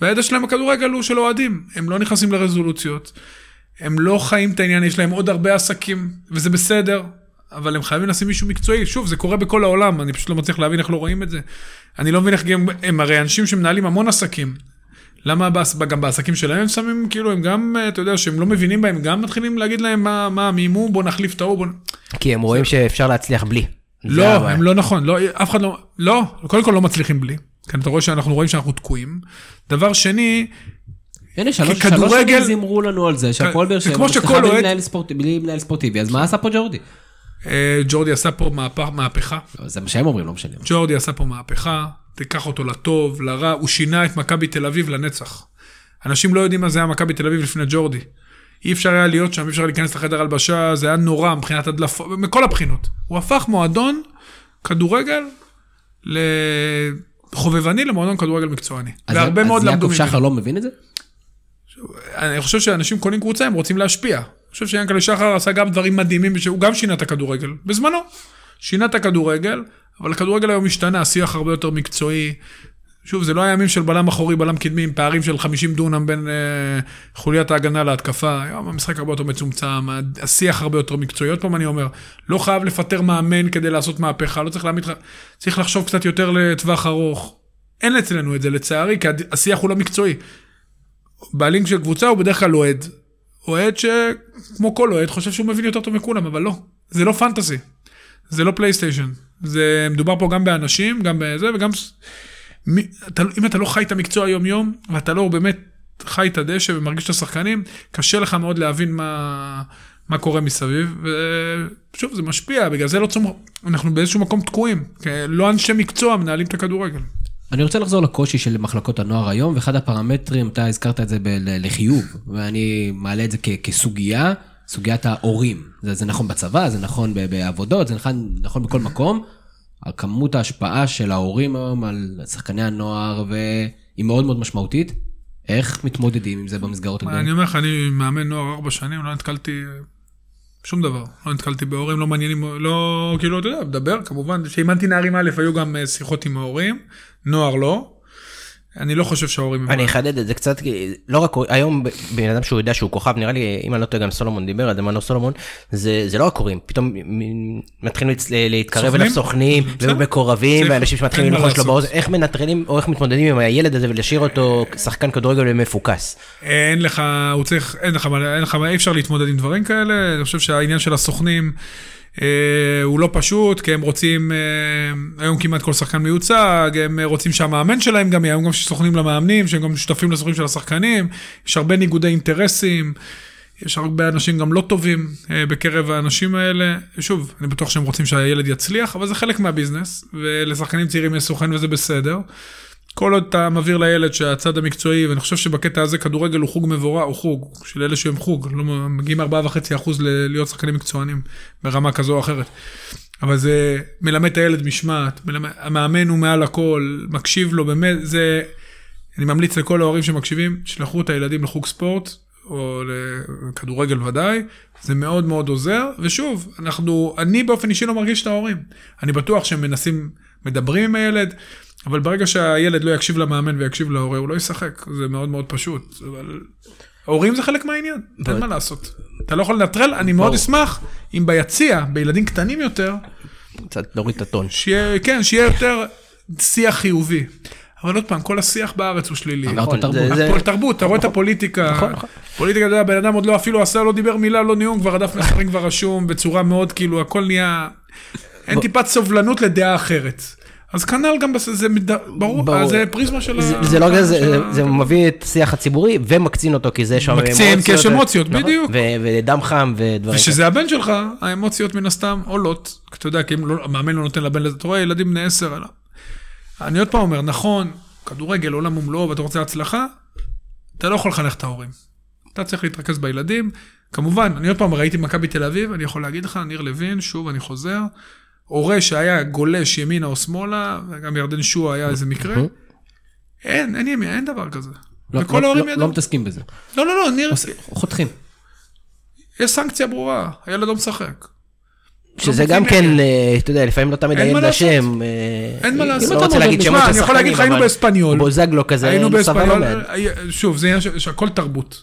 והידע שלהם הכדורגל הוא של אוהדים, הם לא נכנסים לרזולוציות. הם לא חיים את העניין, יש להם עוד הרבה עסקים, וזה בסדר, אבל הם חייבים לשים מישהו מקצועי. שוב, זה קורה בכל העולם, אני פשוט לא מצליח להבין איך לא רואים את זה. אני לא מבין איך גם, הם הרי אנשים שמנהלים המון עסקים. למה גם בעסקים שלהם הם שמים, כאילו הם גם, אתה יודע, שהם לא מבינים בהם, גם מתחילים להגיד להם מה, מה, מימו, בוא נחליף את האו, בוא... כי הם רואים שאפשר להצליח בלי. לא, הם לא נכון, לא, אף אחד לא, לא, קודם כל לא מצליחים בלי. כאן אתה רואה שאנחנו רואים שאנחנו תקועים. דבר שני, הנה, שלוש שנים זימרו לנו על זה, שהפועל באר שבע, בלי מנהל ספורטיבי, אז מה עשה פה ג'ורדי? ג'ורדי עשה פה מהפכה. זה מה שהם אומרים, לא משנה. ג'ורדי עשה פה מהפכה, תיקח אותו לטוב, לרע, הוא שינה את מקבי תל אביב לנצח. אנשים לא יודעים מה זה היה מקבי תל אביב לפני ג'ורדי. אי אפשר היה להיות שם, אי אפשר להיכנס לחדר הלבשה, זה היה נורא מבחינת הדלפות, מכל הבחינות. הוא הפך מועדון כדורגל לחובבני, למועדון כדורגל מקצועני. אז יעקב שחר לא מבין את זה? אני חושב שאנשים קונים קבוצה, הם רוצים להשפיע. אני חושב שיאנקל'ה שחר עשה גם דברים מדהימים, שהוא גם שינה את הכדורגל, בזמנו. שינה את הכדורגל, אבל הכדורגל היום משתנה, השיח הרבה יותר מקצועי. שוב, זה לא הימים של בלם אחורי, בלם קדמי, עם פערים של חמישים דונם בין uh, חוליית ההגנה להתקפה. היום המשחק הרבה יותר מצומצם, השיח הרבה יותר מקצועי. עוד פעם אני אומר, לא חייב לפטר מאמן כדי לעשות מהפכה, לא צריך להעמיד, צריך לחשוב קצת יותר לטווח ארוך. אין אצלנו את זה, לצערי, כי השיח הוא לא מקצועי. בעלים של קבוצה הוא בדרך כלל אוהד. אוהד שכמו כל אוהד חושב שהוא מבין יותר טוב מכולם, אבל לא. זה לא פנטסי. זה לא פלייסטיישן. זה מדובר פה גם באנשים, גם בזה, וגם... אם אתה לא חי את המקצוע יום-יום, ואתה לא באמת חי את הדשא ומרגיש את השחקנים, קשה לך מאוד להבין מה, מה קורה מסביב. ושוב, זה משפיע. בגלל זה לא צומח... אנחנו באיזשהו מקום תקועים. לא אנשי מקצוע מנהלים את הכדורגל. אני רוצה לחזור לקושי של מחלקות הנוער היום, ואחד הפרמטרים, אתה הזכרת את זה לחיוב, ואני מעלה את זה כסוגיה, סוגיית ההורים. זה נכון בצבא, זה נכון בעבודות, זה נכון בכל מקום. הכמות ההשפעה של ההורים היום על שחקני הנוער, היא מאוד מאוד משמעותית. איך מתמודדים עם זה במסגרות? אני אומר לך, אני מאמן נוער ארבע שנים, לא נתקלתי שום דבר. לא נתקלתי בהורים, לא מעניינים, לא, כאילו, אתה יודע, מדבר, כמובן, כשאימנתי נערים א', היו גם שיחות עם ההורים, נוער לא. אני לא חושב שההורים... אני אחדד את זה קצת, לא רק... היום בן אדם שהוא יודע שהוא כוכב, נראה לי, אם אני לא טועה, גם סולומון דיבר, אז מנור סולומון, זה לא רק הורים. פתאום מתחילים להתקרב אליו סוכנים, ומקורבים, ואנשים שמתחילים ללחוש לו באוזן. איך מנטרלים, או איך מתמודדים עם הילד הזה, ולשאיר אותו שחקן כדורגל ומפוקס? אין לך... הוא צריך... אין לך... אין לך... אי אפשר להתמודד עם דברים כאלה. אני חושב שהעניין של הסוכנים... הוא לא פשוט, כי הם רוצים, היום כמעט כל שחקן מיוצג, הם רוצים שהמאמן שלהם גם, היום גם שסוכנים למאמנים, שהם גם שותפים לסוכנים של השחקנים, יש הרבה ניגודי אינטרסים, יש הרבה אנשים גם לא טובים בקרב האנשים האלה, שוב, אני בטוח שהם רוצים שהילד יצליח, אבל זה חלק מהביזנס, ולשחקנים צעירים יש סוכן וזה בסדר, כל עוד אתה מעביר לילד שהצד המקצועי, ואני חושב שבקטע הזה כדורגל הוא חוג מבורא, הוא חוג, של אלה שהם חוג, לא מגיעים ארבע נקודה חמש אחוז להיות שחקנים מקצוענים, ברמה כזו או אחרת. אבל זה מלמד את הילד משמעת, המאמן הוא מעל הכל, מקשיב לו, באמת, זה, אני ממליץ לכל ההורים שמקשיבים, שלחו את הילדים לחוג ספורט, או לכדורגל ודאי, זה מאוד מאוד עוזר, ושוב, אנחנו, אני באופן אישי לא מרגיש את ההורים, אני בטוח שהם מנסים, מדברים עם הילד, אבל ברגע שהילד לא יקשיב למאמן ויקשיב להורה, הוא לא ישחק. זה מאוד מאוד פשוט. אבל... ההורים זה חלק מהעניין. אין מה לעשות. אתה לא יכול לנטרל, אני מאוד אשמח, אם ביציע, בילדים קטנים יותר, קצת להוריד את הטון. כן, שיהיה יותר שיח חיובי. אבל עוד פעם, כל השיח בארץ הוא שלילי. תרבות, אתה רואה את הפוליטיקה. פוליטיקה, אתה יודע, בן אדם עוד לא אפילו עשה, לא דיבר מילה, לא נאום, כבר עדף מסרים, כבר רשום, בצורה מאוד, כאילו, הכל נהיה... אין טיפת סובלנות לדעה אחרת. אז כנ"ל גם זה ברור, זה פריזמה של... זה לא כזה, זה מביא את שיח הציבורי ומקצין אותו, כי זה שם אמוציות. מקצין, כי יש אמוציות, בדיוק. ודם חם ודברים. ושזה הבן שלך, האמוציות מן הסתם עולות. אתה יודע, כי המאמן לא נותן לבן לזה, אתה רואה, ילדים בני עשר, אני עוד פעם אומר, נכון, כדורגל, עולם ומלואו, ואתה רוצה הצלחה, אתה לא יכול לחנך את ההורים. אתה צריך להתרכז בילדים. כמובן, אני עוד פעם ראיתי מקבי תל אביב, אני יכול להגיד לך, ניר לוין, שוב, אני חוזר, הורה שהיה גולש ימינה או שמאלה, וגם ירדן שועה היה איזה מקרה, אין, אין ימין, אין דבר כזה. וכל ההורים ידעו. לא מתעסקים בזה. לא, לא, לא, ניר... חותכים. יש סנקציה ברורה, הילד לא משחק. שזה גם כן, אתה יודע, לפעמים לא תמיד הילד השם. אין מה לעשות. אני יכול להגיד לך, היינו באספניול. בוזגלו כזה. היינו באספניול. שוב, זה עניין שהכל תרבות.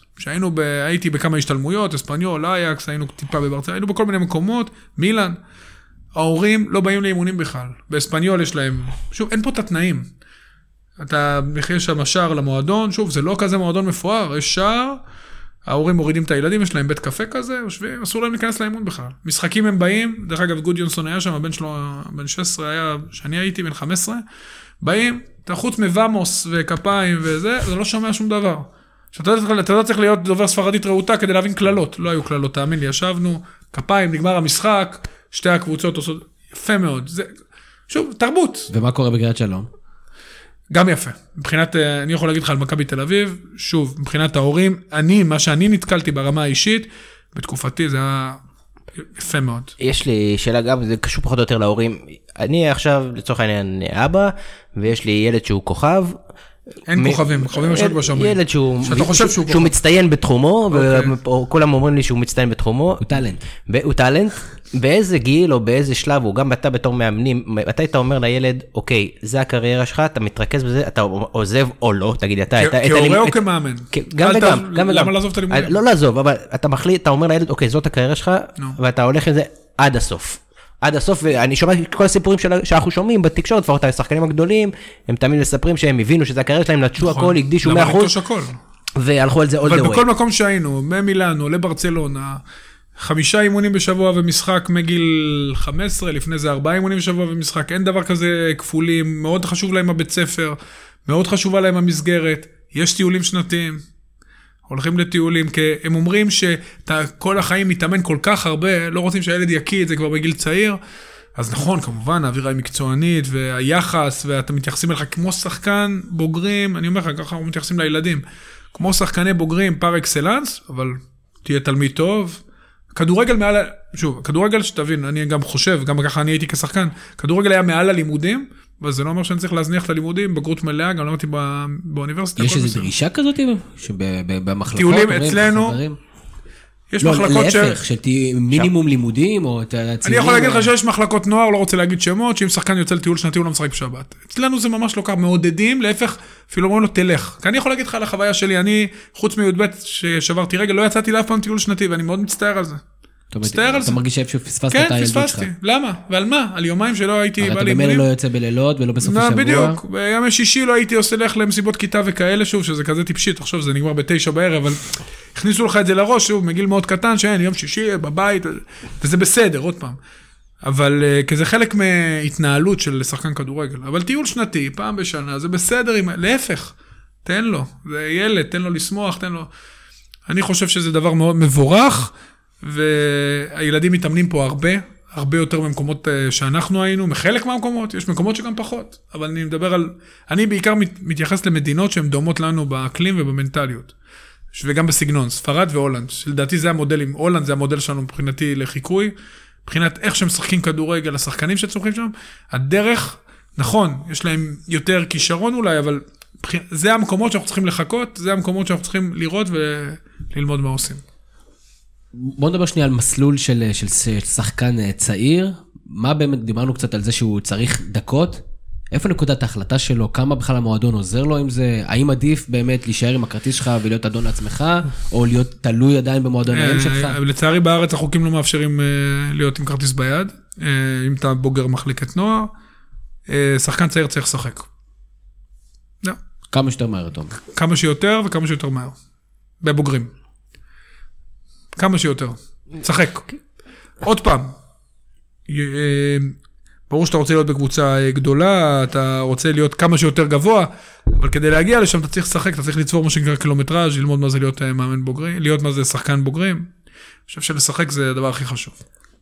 הייתי בכמה השתלמויות, אספניול, אייקס, היינו טיפה בברצלונה, היינו בכל מיני מקומות, מילאן. ההורים לא באים לאימונים בכלל. באספניול יש להם, שוב, אין פה את התנאים. אתה מחיר שם השער למועדון, שוב, זה לא כזה מועדון מפואר, יש שער, ההורים מורידים את הילדים, יש להם בית קפה כזה, יושבים, אסור להם להיכנס לאימון בכלל. משחקים הם באים, דרך אגב, גודיונסון היה שם, הבן שלו, בן שש עשרה היה, שאני הייתי, בן חמש עשרה, באים, אתה חוץ מבמוס וכפיים וזה, זה לא שומע שום דבר. שאתה יודע, צריך להיות דובר ספרדית רעותה כדי להבין כללות. לא היו כללות, תאמין לי, ישבנו, כפיים, נגמר המשחק, שתי הקבוצות עושות, יפה מאוד. זה, שוב, תרבות. ומה קורה בגריית שלום? גם יפה. מבחינת, אני יכול להגיד לך על מקבי תל אביב, שוב, מבחינת ההורים, אני, מה שאני נתקלתי ברמה האישית, בתקופתי זה היה יפה מאוד. יש לי שאלה גם, זה קשור פחות או יותר להורים. אני עכשיו, לצורך העניין, אבא, ויש לי ילד שהוא כוכב. אין מ... כוכבים, כוכבים משהו כמו שאומרים. ילד שהוא, שאתה חושב שהוא, שהוא מצטיין בתחומו, okay. וכולם אומרים לי שהוא מצטיין בתחומו. הוא טלנט. הוא טלנט. באיזה גיל או באיזה שלב, הוא גם אתה בתור מאמנים, אתה היית אומר לילד, אוקיי, זה הקריירה שלך, אתה מתרכז בזה, אתה עוזב או לא, תגיד, אתה... כהורה או כמאמן? גם וגם, גם וגם. למה לעזוב את הלימודים? לא לעזוב, אבל אתה מחליט, אתה אומר לילד, אוקיי, זאת הקריירה שלך, ואתה הולך עם זה עד הסוף. עד הסוף, ואני שומע כל הסיפורים שאנחנו שומעים בתקשורת, לפחות השחקנים הגדולים, הם תמיד מספרים שהם הבינו שזה הקריירה שלהם, נטשו הכל, הקדישו מאה אחוז, והלכו על זה all the way. אבל בכל מקום שהיינו, ממילאנו, לברצלונה, חמישה אימונים בשבוע ומשחק מגיל חמש עשרה, לפני זה ארבעה אימונים בשבוע ומשחק, אין דבר כזה כפולים, מאוד חשוב להם הבית ספר, מאוד חשובה להם המסגרת, יש טיולים שנתיים, הולכים לטיולים, כי הם אומרים שכל החיים מתאמן כל כך הרבה, לא רוצים שהילד יקיא את זה כבר בגיל צעיר, אז נכון, כמובן, האווירה היא מקצוענית, והיחס, ואתם מתייחסים אליך כמו שחקן בוגרים, אני אומר לך, ככה אנחנו מתייחסים לילדים, כמו שחקני בוגרים פר אקסלנס, אבל תהיה תלמיד טוב, כדורגל מעל, שוב, כדורגל שתבין, אני גם חושב, גם ככה אני הייתי כשחקן, כדורגל היה מעל הלימודים, וזה לא אומר שאני צריך להזניח את הלימודים, בגרות מלאה, גם למדתי באוניברסיטה. יש איזו דרישה כזאת, שבמחלקות... טיולים אצלנו, יש מחלקות ש... לא, להפך, שתהיה מינימום לימודים, או... אני יכול להגיד לך שיש מחלקות נוער, לא רוצה להגיד שמות, שאם שחקן יוצא לטיול שנתי, הוא לא משחק בשבת. אצלנו זה ממש לא כך, מעודדים, להפך, אפילו אומרים לו, תלך. כי אני יכול להגיד לך על החוויה שלי, אני, חוץ מי"ב ששברתי רגל, לא יצאתי לאף פעם טיול שנתי, ואני מאוד מצטער על זה. אתה מרגיש שאיפשהו פספסת את הילדות שלך. כן, פספסתי. למה? ועל מה? על יומיים שלא הייתי... אתה במילא לא יוצא בלילות ולא בסוף השבוע. בדיוק. ביום שישי לא הייתי עושה לך למסיבות כיתה וכאלה, שוב, שזה כזה טיפשי, תחשוב, זה נגמר בתשע בערב, אבל הכניסו לך את זה לראש, שוב, מגיל מאוד קטן, שאין, יום שישי, בבית, וזה בסדר, עוד פעם. אבל כזה חלק מהתנהלות של שחקן כדורגל. אבל טיול שנתי, פעם בשנה, זה בסדר, להפך, תן לו, זה ילד, תן לו לשמוח, תן לו. אני חושב שזה דבר מאוד מבורך. והילדים מתאמנים פה הרבה, הרבה יותר ממקומות שאנחנו היינו, מחלק מהמקומות, יש מקומות שגם פחות, אבל אני מדבר על, אני בעיקר מתייחס למדינות שהן דומות לנו באקלים ובמנטליות, וגם בסגנון, ספרד והולנד, שלדעתי זה המודלים, הולנד זה המודל שלנו מבחינתי לחיקוי, מבחינת איך שהם שחקים כדורגל, השחקנים שצורכים שם, הדרך, נכון, יש להם יותר כישרון אולי, אבל זה המקומות שאנחנו צריכים לחכות, זה המקומות שאנחנו צריכים לראות וללמוד מה עושים. בוא נדבר שנייה על מסלול של, של, של שחקן צעיר, מה באמת, דיברנו קצת על זה שהוא צריך דקות, איפה נקודת ההחלטה שלו, כמה בכלל המועדון עוזר לו עם זה, האם עדיף באמת להישאר עם הכרטיס שלך ולהיות אדון לעצמך, או להיות תלוי עדיין במועדון הים שלך? לצערי בארץ החוקים לא מאפשרים להיות עם כרטיס ביד, אם אתה בוגר מחלקת נוער, שחקן צעיר צריך לשחק. לא. כמה שיותר מהר, תום. כמה שיותר וכמה שיותר מהר. בבוגרים. כמה שיותר. צחק. עוד פעם. ברור שאתה רוצה להיות בקבוצה גדולה, אתה רוצה להיות כמה שיותר גבוה, אבל כדי להגיע לשם אתה צריך לשחק, אתה צריך לצבור מה שנקרא קילומטראז', ללמוד מה זה להיות מאמן בוגרים, להיות מה זה שחקן בוגרים. אני חושב שלשחק זה הדבר הכי חשוב.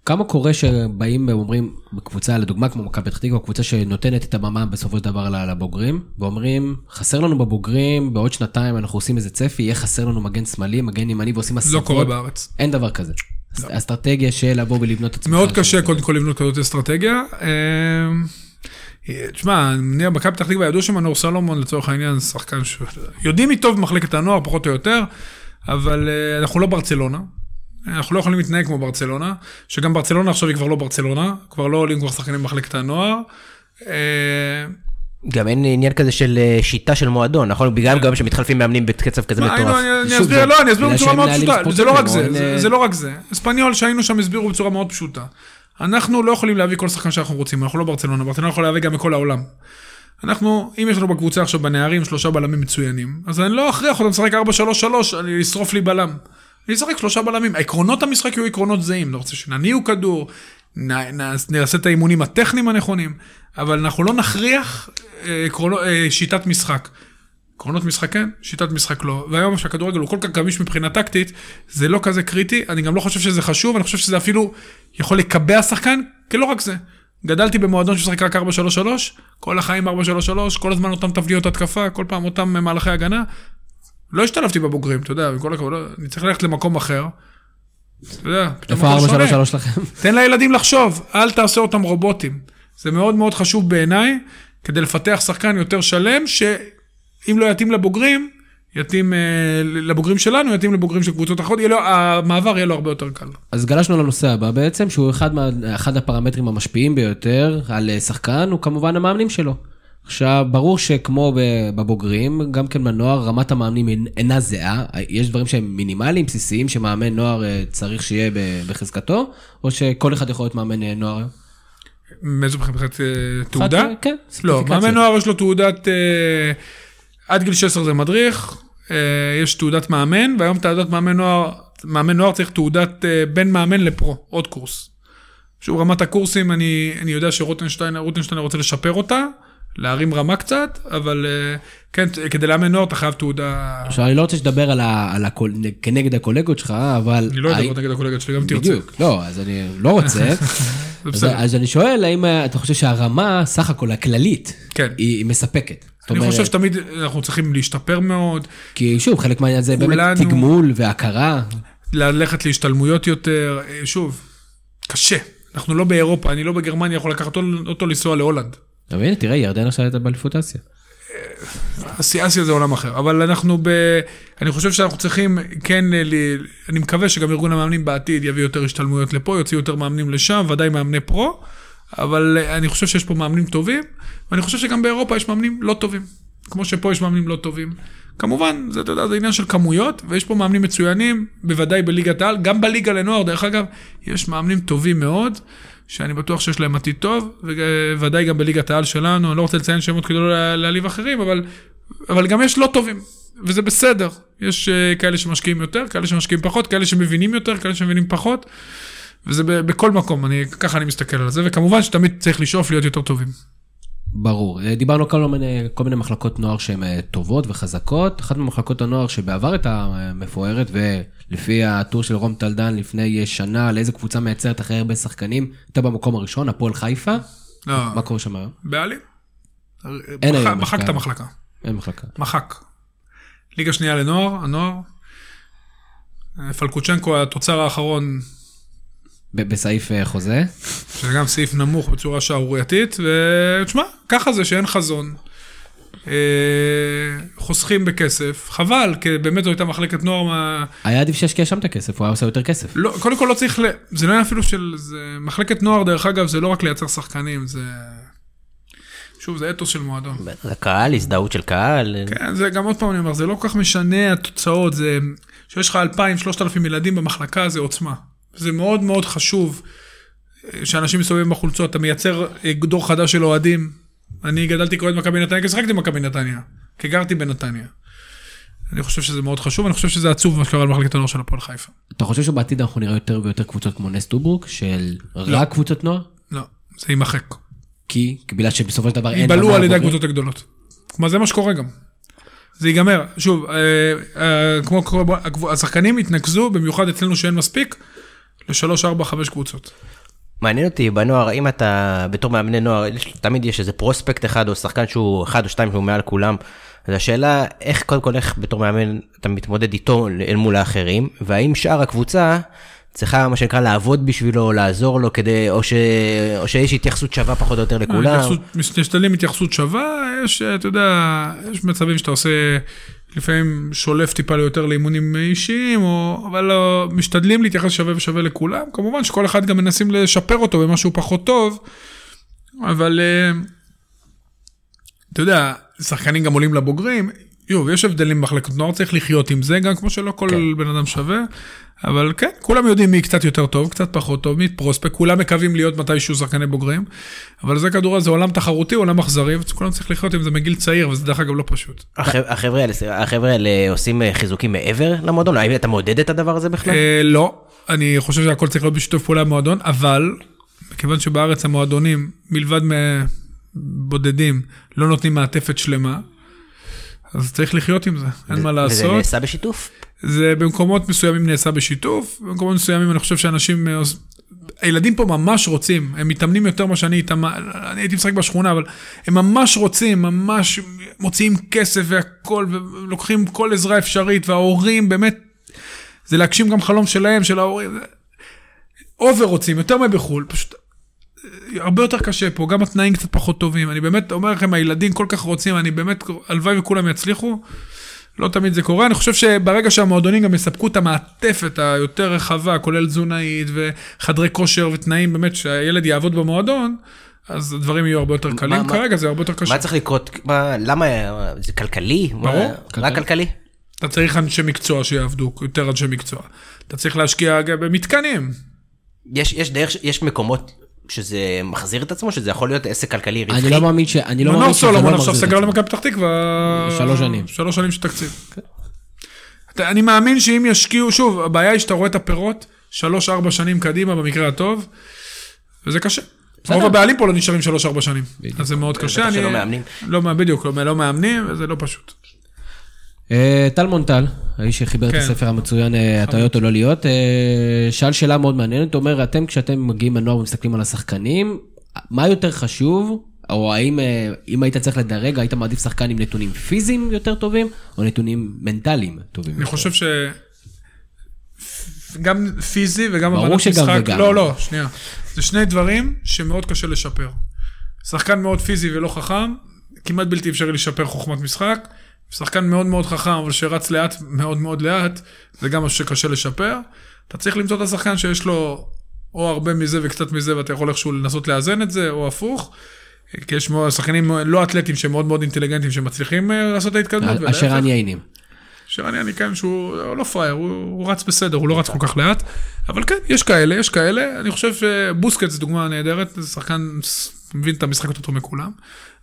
כמה קורה שבאים ואומרים בקבוצה, לדוגמה כמו מכבי פתח תקווה, קבוצה שנותנת את הבמה בסופו של דבר לבוגרים, ואומרים, חסר לנו בבוגרים, בעוד שנתיים אנחנו עושים איזה צפי, יהיה חסר לנו מגן שמאלי, מגן ימני, ועושים הספות. לא קורה בארץ. אין דבר כזה. אסטרטגיה של לבוא ולבנות עצמך. מאוד קשה קודם כל לבנות כזאת אסטרטגיה. תשמע, מכבי פתח תקווה ידעו שמנור סולומון לצורך העניין שחקן ש... יודעים טוב במחלקת הנוער, פחות או יותר, אבל אנחנו לא ברצלונה. אנחנו לא יכולים להתנהג כמו ברצלונה, שגם ברצלונה עכשיו היא כבר לא ברצלונה, כבר לא עולים כבר שחקנים במחלקת הנוער. גם אין עניין כזה של שיטה של מועדון, נכון? בגלל גם שמתחלפים מאמנים בקצב כזה מטורף. אני אסביר, לא, אני אסביר בצורה מאוד פשוטה. זה לא רק זה, זה לא רק זה. אספניול שהיינו שם הסבירו בצורה מאוד פשוטה. אנחנו לא יכולים להביא כל שחקן שאנחנו רוצים, אנחנו לא ברצלונה, ברצלונה יכולה להביא גם מכל העולם. אנחנו, אם יש לנו בקבוצה עכשיו בנערים שלושה בלמים מצוינים, אז אני לא אחרי, אנחנו נשחק ארבע שלוש שלוש, אני אשרוף לי בלם. אני אשחק שלושה בלמים. העקרונות המשחק יהיו עקרונות זהים, לא רוצה שנניעו כדור, נעשה את האימונים הטכניים הנכונים, אבל אנחנו לא נכריח שיטת משחק. עקרונות משחק כן, שיטת משחק לא. והיום שהכדורגל הוא כל כך גמיש מבחינה טקטית, זה לא כזה קריטי, אני גם לא חושב שזה חשוב, אני חושב שזה אפילו יכול לקבע שחקן, כי לא רק זה. גדלתי במועדון ששחק רק ארבע שלוש שלוש, כל החיים ארבע שלוש שלוש, כל הזמן אותם תבליות התקפה, כל פעם אותם מהלכי הגנה. לא השתלבתי בבוגרים, אתה יודע, בכל הכבוד, אני צריך ללכת למקום אחר. אתה יודע, פתאום הכל שונה. איפה ארבע שלוש שלוש לכם? תן לילדים לחשוב, אל תעשה אותם רובוטים. זה מאוד מאוד חשוב בעיניי, כדי לפתח שחקן יותר שלם, שאם לא יתאים לבוגרים, יתאים לבוגרים שלנו, יתאים לבוגרים של קבוצות אחרות, המעבר יהיה לו הרבה יותר קל. אז גלשנו לנושא הבא בעצם, שהוא אחד הפרמטרים המשפיעים ביותר על שחקן, הוא כמובן המאמנים שלו. עכשיו, ברור שכמו בבוגרים, גם כן בנוער, רמת המאמנים אינה זהה. יש דברים שהם מינימליים, בסיסיים, שמאמן נוער צריך שיהיה בחזקתו, או שכל אחד יכול להיות מאמן נוער? מאיזו בחזקת תעודה? כן. לא, מאמן נוער יש לו תעודת, עד גיל שש עשרה זה מדריך, יש תעודת מאמן, והיום תעודת מאמן נוער, מאמן נוער צריך תעודת בין מאמן לפרו, עוד קורס. שוב, רמת הקורסים, אני, אני יודע שרוטנשטיין, רוטנשטיין רוצה לשפר אותה, להרים רמה קצת, אבל כן, כדי לאמן נוער, אתה חייב תעודה... עכשיו, אני לא רוצה שדבר כנגד הקולגות שלך, אבל... אני לא יודע נגד הקולגות שלי, גם תרצה. בדיוק, לא, אז אני לא רוצה. אז אני שואל, האם אתה חושב שהרמה, סך הכל, הכללית, היא מספקת? אני חושב שתמיד אנחנו צריכים להשתפר מאוד. כי שוב, חלק מהעניין זה באמת תגמול והכרה. ללכת להשתלמויות יותר, שוב, קשה. אנחנו לא באירופה, אני לא בגרמניה, יכול לקחת אותו לנסוע להולנד. אבל הנה, תראה, ירדן עכשיו הייתה באליפות אסיה. אסיה זה עולם אחר, אבל אנחנו ב... אני חושב שאנחנו צריכים, כן, אני מקווה שגם ארגון המאמנים בעתיד יביא יותר השתלמויות לפה, יוציאו יותר מאמנים לשם, ודאי מאמני פרו, אבל אני חושב שיש פה מאמנים טובים, ואני חושב שגם באירופה יש מאמנים לא טובים, כמו שפה יש מאמנים לא טובים. כמובן, זה, אתה יודע, זה עניין של כמויות, ויש פה מאמנים מצוינים, בוודאי בליגת העל, גם בליגה לנוער, דרך אגב, יש מאמנים טובים מאוד, שאני בטוח שיש להם עתיד טוב, וודאי גם בליגת העל שלנו, אני לא רוצה לציין שמות כדי לא להעליב אחרים, אבל, אבל גם יש לא טובים, וזה בסדר. יש כאלה שמשקיעים יותר, כאלה שמשקיעים פחות, כאלה שמבינים יותר, כאלה שמבינים פחות, וזה בכל מקום, אני, ככה אני מסתכל על זה, וכמובן שתמיד צריך לשאוף להיות יותר טובים. ברור. דיברנו כל מיני, כל מיני מחלקות נוער שהן טובות וחזקות. אחת ממחלקות הנוער שבעבר הייתה מפוארת, ולפי הטור של רומטל דן לפני שנה, לאיזה קבוצה מייצרת אחרי הרבה שחקנים, הייתה במקום הראשון, הפועל חיפה. לא. מה קורה שם? בעלים. מחק את המחלקה. אין מחלקה. מחק. ליגה שנייה לנוער, הנוער. פלקוצ'נקו, התוצר האחרון... בסעיף חוזה. שזה גם סעיף נמוך בצורה שערורייתית, ותשמע, ככה זה שאין חזון. חוסכים בכסף, חבל, כי באמת זו הייתה מחלקת נוער. היה עדיף שהשקיע שם את הכסף, הוא היה עושה יותר כסף. קודם כל לא צריך, זה לא היה אפילו של, מחלקת נוער דרך אגב, זה לא רק לייצר שחקנים, זה... שוב, זה אתוס של מועדון. זה קהל, הזדהות של קהל. כן, זה גם עוד פעם אני אומר, זה לא כל כך משנה התוצאות, זה שיש לך אלפיים, שלושת אלפים ילדים במחלקה, זה עוצמה. זה מאוד מאוד חשוב שאנשים מסובבים בחולצות, אתה מייצר דור חדש של אוהדים. אני גדלתי קודם מקבי נתניה, כי שחקתי מקבי נתניה. כי גרתי בנתניה. אני חושב שזה מאוד חשוב, אני חושב שזה עצוב מה שקרה למחלקת הנוער של הפועל חיפה. אתה חושב שבעתיד אנחנו נראה יותר ויותר קבוצות כמו נס טוברוק, של רק קבוצות נוער? לא, זה יימחק. כי? בגלל שבסופו של דבר אין... יבלעו על ידי הקבוצות הגדולות. כלומר, זה מה שקורה גם. זה ייגמר. שוב, כמו השחקנים התנקזו, במיוחד אצלנו שאין מספיק, לשלוש, ארבע, חמש קבוצות. מעניין אותי בנוער, אם אתה בתור מאמני נוער, תמיד יש איזה פרוספקט אחד, או שחקן שהוא אחד או שתיים שהוא מעל כולם, אז השאלה, איך קודם כל איך בתור מאמן אתה מתמודד איתו אל מול האחרים, והאם שאר הקבוצה צריכה מה שנקרא לעבוד בשבילו, לעזור לו, כדי, או, ש... או שיש התייחסות שווה פחות או יותר לכולם? משתלים התייחסות שווה, יש, אתה יודע, יש מצבים שאתה עושה, לפעמים שולף טיפה ליותר לאימונים אישיים, או, אבל לא, משתדלים להתייחס שווה ושווה לכולם, כמובן שכל אחד גם מנסים לשפר אותו במשהו פחות טוב, אבל אתה יודע, שחקנים גם עולים לבוגרים, יוב, יש הבדלים בחלקת נוער, צריך לחיות עם זה, גם כמו שלא כל כן. בן אדם שווה, אבל כן, כולם יודעים מי קצת יותר טוב, קצת פחות טוב, מי פרוספק, כולם מקווים להיות מתישהו שחקני בוגרים, אבל זה כדור, זה עולם תחרותי, עולם אכזרי, וכולם צריך לחיות עם זה מגיל צעיר, וזה דרך אגב לא פשוט. החבר'ה האלה, החבר'ה האלה עושים חיזוקים מעבר למועדון? האם אתה מעודד את הדבר הזה בכלל? לא, אני חושב שהכל צריך להיות בשיתוף פעולה במועדון, אבל, מכיוון שבארץ המועדונים, מלבד מבודדים, לא נותנים מעטפת שלמה, אז צריך לחיות עם זה, אין מה לעשות. וזה נעשה בשיתוף? זה במקומות מסוימים נעשה בשיתוף, במקומות מסוימים אני חושב שאנשים, הילדים פה ממש רוצים, הם מתאמנים יותר מה שאני, אני הייתי משחק בשכונה, אבל הם ממש רוצים, ממש מוציאים כסף והכל, ולוקחים כל עזרה אפשרית, וההורים באמת, זה להגשים גם חלום שלהם, של ההורים, אובר רוצים, יותר מבחול, פשוט, הרבה יותר קשה פה, גם התנאים קצת פחות טובים, אני באמת אומר לכם, הילדים כל כך רוצים, אני באמת, הלוואי וכולם יצליחו, לא תמיד זה קורה, אני חושב שברגע שהמועדונים גם יספקו את המעטפת היותר רחבה, כולל תזונאית וחדרי כושר ותנאים, באמת שהילד יעבוד במועדון, אז הדברים יהיו הרבה יותר קלים, כרגע זה הרבה יותר קשה. מה צריך לקרות, למה, זה כלכלי? ברור. רק כלכלי? אתה צריך אנשי מקצוע שיעבדו, יותר אנשי מקצוע, אתה צריך להשקיע במתקנים. יש יש דרך יש מקומות שזה מחזיר את עצמו, שזה יכול להיות עסק כלכלי רווחי. אני לא מאמין ש... מנור סולומון עכשיו סגר למכבי פתח תקווה... שלוש שנים. שלוש שנים של תקציב. אני מאמין שאם ישקיעו, שוב, הבעיה היא שאתה רואה את הפירות, שלוש, ארבע שנים קדימה במקרה הטוב, וזה קשה. רוב הבעלים פה לא נשארים שלוש, ארבע שנים. אז זה מאוד קשה. בטח שלא מאמנים. בדיוק, לא מאמנים, וזה לא פשוט. טל מונטל, האיש שחיבר את הספר המצוין, הטעויות או לא להיות, שאל שאלה מאוד מעניינת, אומר, אתם כשאתם מגיעים לנוער ומסתכלים על השחקנים, מה יותר חשוב, או האם, אם היית צריך לדרג, היית מעדיף שחקן עם נתונים פיזיים יותר טובים, או נתונים מנטליים טובים? אני חושב ש... גם פיזי וגם... ברור שגם וגם. לא, לא, שנייה. זה שני דברים שמאוד קשה לשפר. שחקן מאוד פיזי ולא חכם, כמעט בלתי אפשרי לשפר חוכמת משחק, שחקן מאוד מאוד חכם, אבל שרץ לאט, מאוד מאוד לאט, זה גם משהו שקשה לשפר. אתה צריך למצוא את השחקן שיש לו או הרבה מזה וקצת מזה, ואתה יכול איכשהו לנסות לאזן את זה, או הפוך. כי יש שחקנים לא אתלטים, שהם מאוד מאוד אינטליגנטים, שמצליחים לעשות את ההתקדמות. אשר אני עינים. אשר אני עינים, כן, שהוא לא פרייר, הוא רץ בסדר, הוא לא רץ כל כך לאט. אבל כן, יש כאלה, יש כאלה. אני חושב שבוסקט זו דוגמה נהדרת, זה שחקן מבין את המשחק אותו מכולם.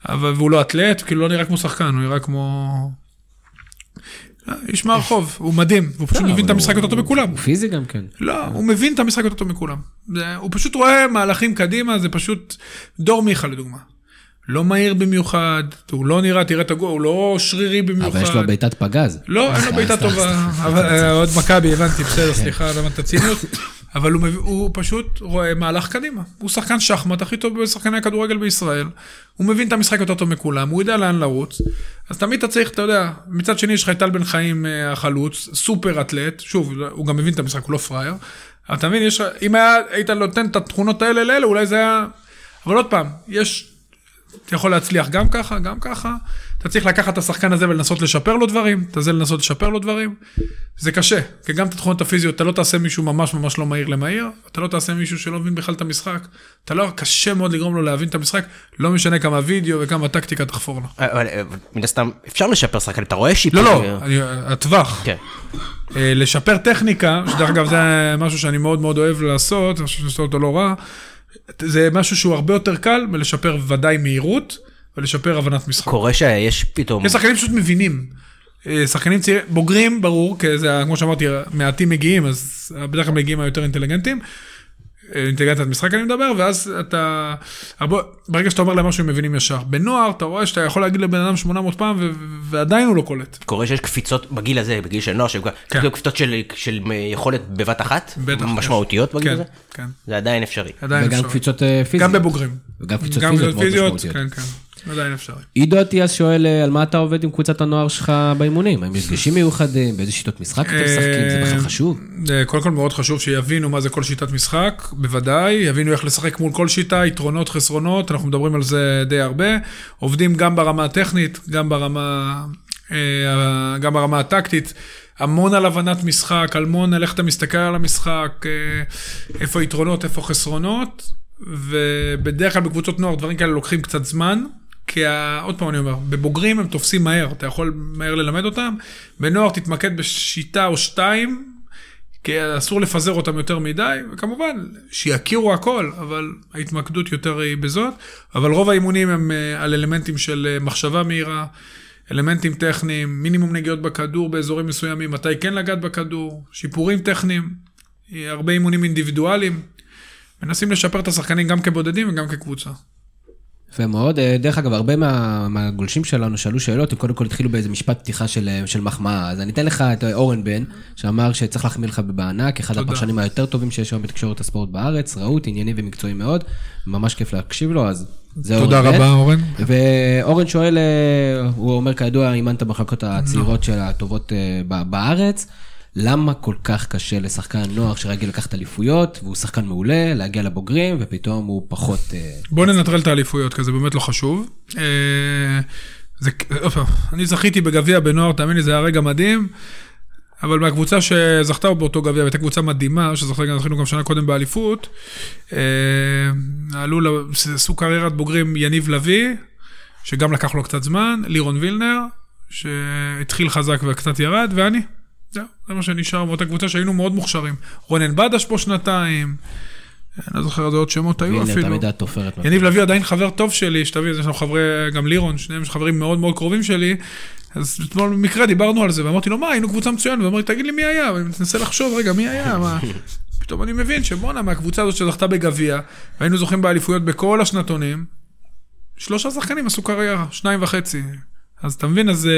אבל והוא לא אתלט, כאילו לא נראה כמו שחקן, הוא נראה כמו... איש מהרחוב, הוא מדהים, הוא פשוט מבין את המשחק אותו מכולם. הוא פיזי גם כן. לא, הוא מבין את המשחק אותו מכולם. הוא פשוט רואה מהלכים קדימה, זה פשוט דור מיכה לדוגמה. לא מהיר במיוחד, הוא לא נראה, תראה את הגול, הוא לא שרירי במיוחד. אבל יש לו בעיטת פגז. לא, אין לו בעיטה טובה. עוד מכבי, הבנתי, בסדר, סליחה, למה תציניות. אבל הוא פשוט רואה מהלך קדימה. הוא שחקן שחמט, הכי טוב בשחקני הכדורגל בישראל. הוא מבין את המשחק יותר טוב מכולם, הוא יודע לאן לרוץ. אז תמיד אתה צריך, אתה יודע, מצד שני יש לך טל בן חיים החלוץ, סופר אתלט, שוב, הוא גם מבין את המשחק, הוא לא פרייר. אבל אתה מבין, אם היית נותן את התכונות האלה לאלה, אולי זה היה... אבל עוד פעם, יש... אתה יכול להצליח גם ככה, גם ככה. אתה צריך לקחת את השחקן הזה ולנסות לשפר לו דברים, אתה זה לנסות לשפר לו דברים. זה קשה, כי גם את התכונות הפיזיות, אתה לא תעשה מישהו ממש ממש לא מהיר למהיר, אתה לא תעשה מישהו שלא מבין בכלל את המשחק, אתה לא, קשה מאוד לגרום לו להבין את המשחק, לא משנה כמה וידאו וכמה טקטיקה תחפור לו. אבל מן הסתם, אפשר לשפר שחקן, אתה רואה שיפור? לא, לא, הטווח. כן. לשפר טכניקה, שדרך אגב זה משהו שאני מאוד מאוד אוהב לעשות, אני חושב שעושה אותו לא רע, זה משהו שהוא הרבה יותר קל, מלשפר ודאי מהירות, ולשפר הבנת משחק. קורה שיש פתאום... יש שחקנים פשוט מבינים. שחקנים צעירים, בוגרים, ברור, כי זה, כמו שאמרתי, מעטים מגיעים, אז בדרך כלל מגיעים היותר אינטליגנטים, אינטליגנטית משחק אני מדבר, ואז אתה... הרבה, ברגע שאתה אומר להם משהו, הם מבינים ישר. בנוער, אתה רואה שאתה יכול להגיד לבן אדם שמונה מאות פעם, ו- ועדיין הוא לא קולט. קורה שיש קפיצות בגיל הזה, בגיל של נוער, כן. קפיצות של, של יכולת בבת אחת, משמעותיות בגיל הזה. כן, כן. זה עדיין אפשרי. עדיין וגם אפשרי. קפיצות פיזיות. גם בבוגרים. וגם קפיצות גם פיזיות, פיזיות מאוד משמעותיות. כן, כן. עדיין אפשרי. עידו תיאס שואל, על מה אתה עובד עם קבוצת הנוער שלך באימונים? האם יש גשים מיוחדים? באיזה שיטות משחק אתם משחקים? זה בכלל חשוב? קודם כל מאוד חשוב שיבינו מה זה כל שיטת משחק, בוודאי. יבינו איך לשחק מול כל שיטה, יתרונות, חסרונות, אנחנו מדברים על זה די הרבה. עובדים גם ברמה הטכנית, גם ברמה, גם ברמה הטקטית. המון על הבנת משחק, המון על איך אתה מסתכל על המשחק, איפה יתרונות, איפה חסרונות. ובדרך כלל בקבוצות נוער דברים כאלה לוקחים קצת זמן. כי עוד פעם אני אומר, בבוגרים הם תופסים מהר, אתה יכול מהר ללמד אותם, בנוער תתמקד בשיטה או שתיים, כי אסור לפזר אותם יותר מדי, וכמובן שיכירו הכל, אבל ההתמקדות יותר היא בזאת, אבל רוב האימונים הם על אלמנטים של מחשבה מהירה, אלמנטים טכניים, מינימום נגיעות בכדור באזורים מסוימים, מתי כן לגעת בכדור, שיפורים טכניים, הרבה אימונים אינדיבידואליים, מנסים לשפר את השחקנים גם כבודדים וגם כקבוצה. ומאוד, דרך אגב, הרבה מה, מהגולשים שלנו שאלו שאלות, הם קודם כל התחילו באיזה משפט פתיחה של, של מחמאה, אז אני אתן לך את אורן בן, שאמר שצריך להחמיא לך בענק, אחד הפרשנים היותר טובים שיש היום בתקשורת הספורט בארץ, רהוט, ענייני ומקצועי מאוד, ממש כיף להקשיב לו, אז זה אורן בן. תודה רבה, אורן. ואורן שואל, הוא אומר כידוע, אימנת במחלקות הצעירות של הטובות בארץ, למה כל כך קשה לשחקן נוער שרגיל לקחת אליפויות, והוא שחקן מעולה, להגיע לבוגרים, ופתאום הוא פחות... בוא ננטרל את האליפויות, כי זה באמת לא חשוב. אני זכיתי בגביע בנוער, תאמין לי, זה היה רגע מדהים, אבל מהקבוצה שזכתה באותו גביע, והייתה קבוצה מדהימה, שזכינו גם שנה קודם באליפות, עשו קריירת בוגרים יניב לוי, שגם לקח לו קצת זמן, לירון וילנר, שהתחיל חזק וקצת ירד, ואני... זה מה שנשאר באותה קבוצה שהיינו מאוד מוכשרים. רונן בדש פה שנתיים, אני זוכר, זה עוד שמות היו אפילו. יניב לוי עדיין חבר טוב שלי, שתביא, יש לנו חברי, גם לירון, שניהם חברים מאוד מאוד קרובים שלי, אז במקרה דיברנו על זה, ואמרתי לו, מה, היינו קבוצה מצוין, ואמרתי, תגיד לי מי היה, ואני מנסה לחשוב, רגע, מי היה, מה... פתאום אני מבין שבונה, מהקבוצה הזאת שזכתה בגביה, והיינו זוכים באליפויות בכל השנתונים, שלושה שחקנים עשו קריירה, שניים וחצי. אז תבין, אז,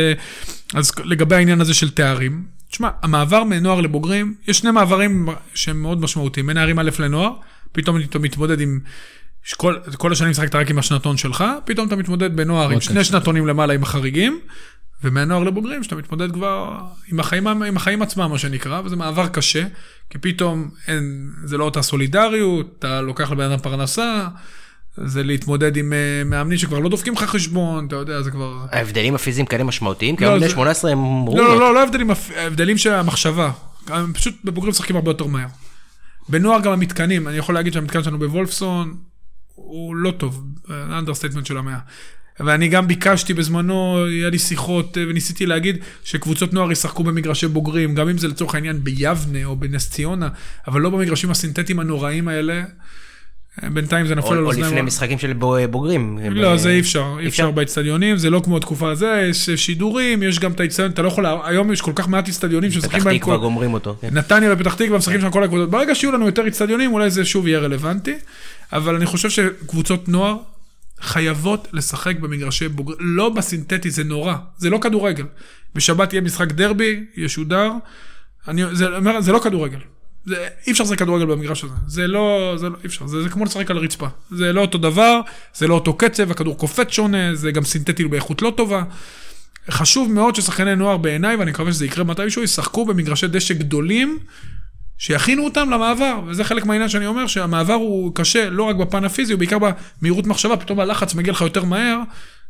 אז לגבי העניין הזה של תארים, תשמע, המעבר מנוער לבוגרים, יש שני מעברים שהם מאוד משמעותיים, מנערים א' לנוער, פתאום אתה מתמודד עם, כל, כל השנים שחקת רק עם השנתון שלך, פתאום אתה מתמודד בנוער עם שני שנתונים למעלה עם החריגים, ומהנוער לבוגרים, שאתה מתמודד כבר עם החיים, עם החיים עצמם, מה שנקרא, וזה מעבר קשה, כי פתאום אין, זה לא אותה סולידריות, אתה לוקח לבן אדם פרנסה, זה להתמודד עם מאמנים שכבר לא דופקים לך חשבון, אתה יודע, זה כבר... ההבדלים הפיזיים כאלה משמעותיים? כי היום בני שמונה עשרה הם רואים... לא, לא, לא ההבדלים, ההבדלים של המחשבה. פשוט בבוגרים שחקים הרבה יותר מהר. בנוער גם המתקנים, אני יכול להגיד שהמתקן שלנו בוולפסון, הוא לא טוב, האנדרסטייטמנט של המאה. ואני גם ביקשתי בזמנו, היה לי שיחות, וניסיתי להגיד שקבוצות נוער ישחקו במגרשי בוגרים, גם אם זה לצורך העניין ביבנה או בנס ציונה, אבל לא במגרשים הסינתטיים הנוראים האלה. בינתיים זה נפל על אוזניים. או לפני משחקים של בוגרים. לא, זה אי אפשר. אי אפשר באצטדיונים, זה לא כמו התקופה הזה, יש שידורים, יש גם את האצטדיון, אתה לא יכול, היום יש כל כך מעט אצטדיונים שמשחקים בהם כל... גומרים אותו. נתניה בפתח תקווה, משחקים שם כל הקבוצות. ברגע שיהיו לנו יותר אצטדיונים, אולי זה שוב יהיה רלוונטי, אבל אני חושב שקבוצות נוער חייבות לשחק במגרשי בוגרים, לא בסינתטי, זה נורא, זה לא כדורגל. בשבת יהיה משחק דרבי, ישודר, אני, זה, זה לא כדורגל. אי אפשר לשחק כדורגל במגרש הזה, זה לא, זה לא, אי אפשר, זה, זה כמו לשחק על רצפה, זה לא אותו דבר, זה לא אותו קצב, הכדור קופץ שונה, זה גם סינתטי באיכות לא טובה, חשוב מאוד ששחקני נוער בעיניי, ואני מקווה שזה יקרה מתישהו, ישחקו במגרשי דשא גדולים, שיכינו אותם למעבר, וזה חלק מהעניין שאני אומר, שהמעבר הוא קשה, לא רק בפן הפיזי, הוא בעיקר במהירות מחשבה, פתאום הלחץ מגיע לך יותר מהר,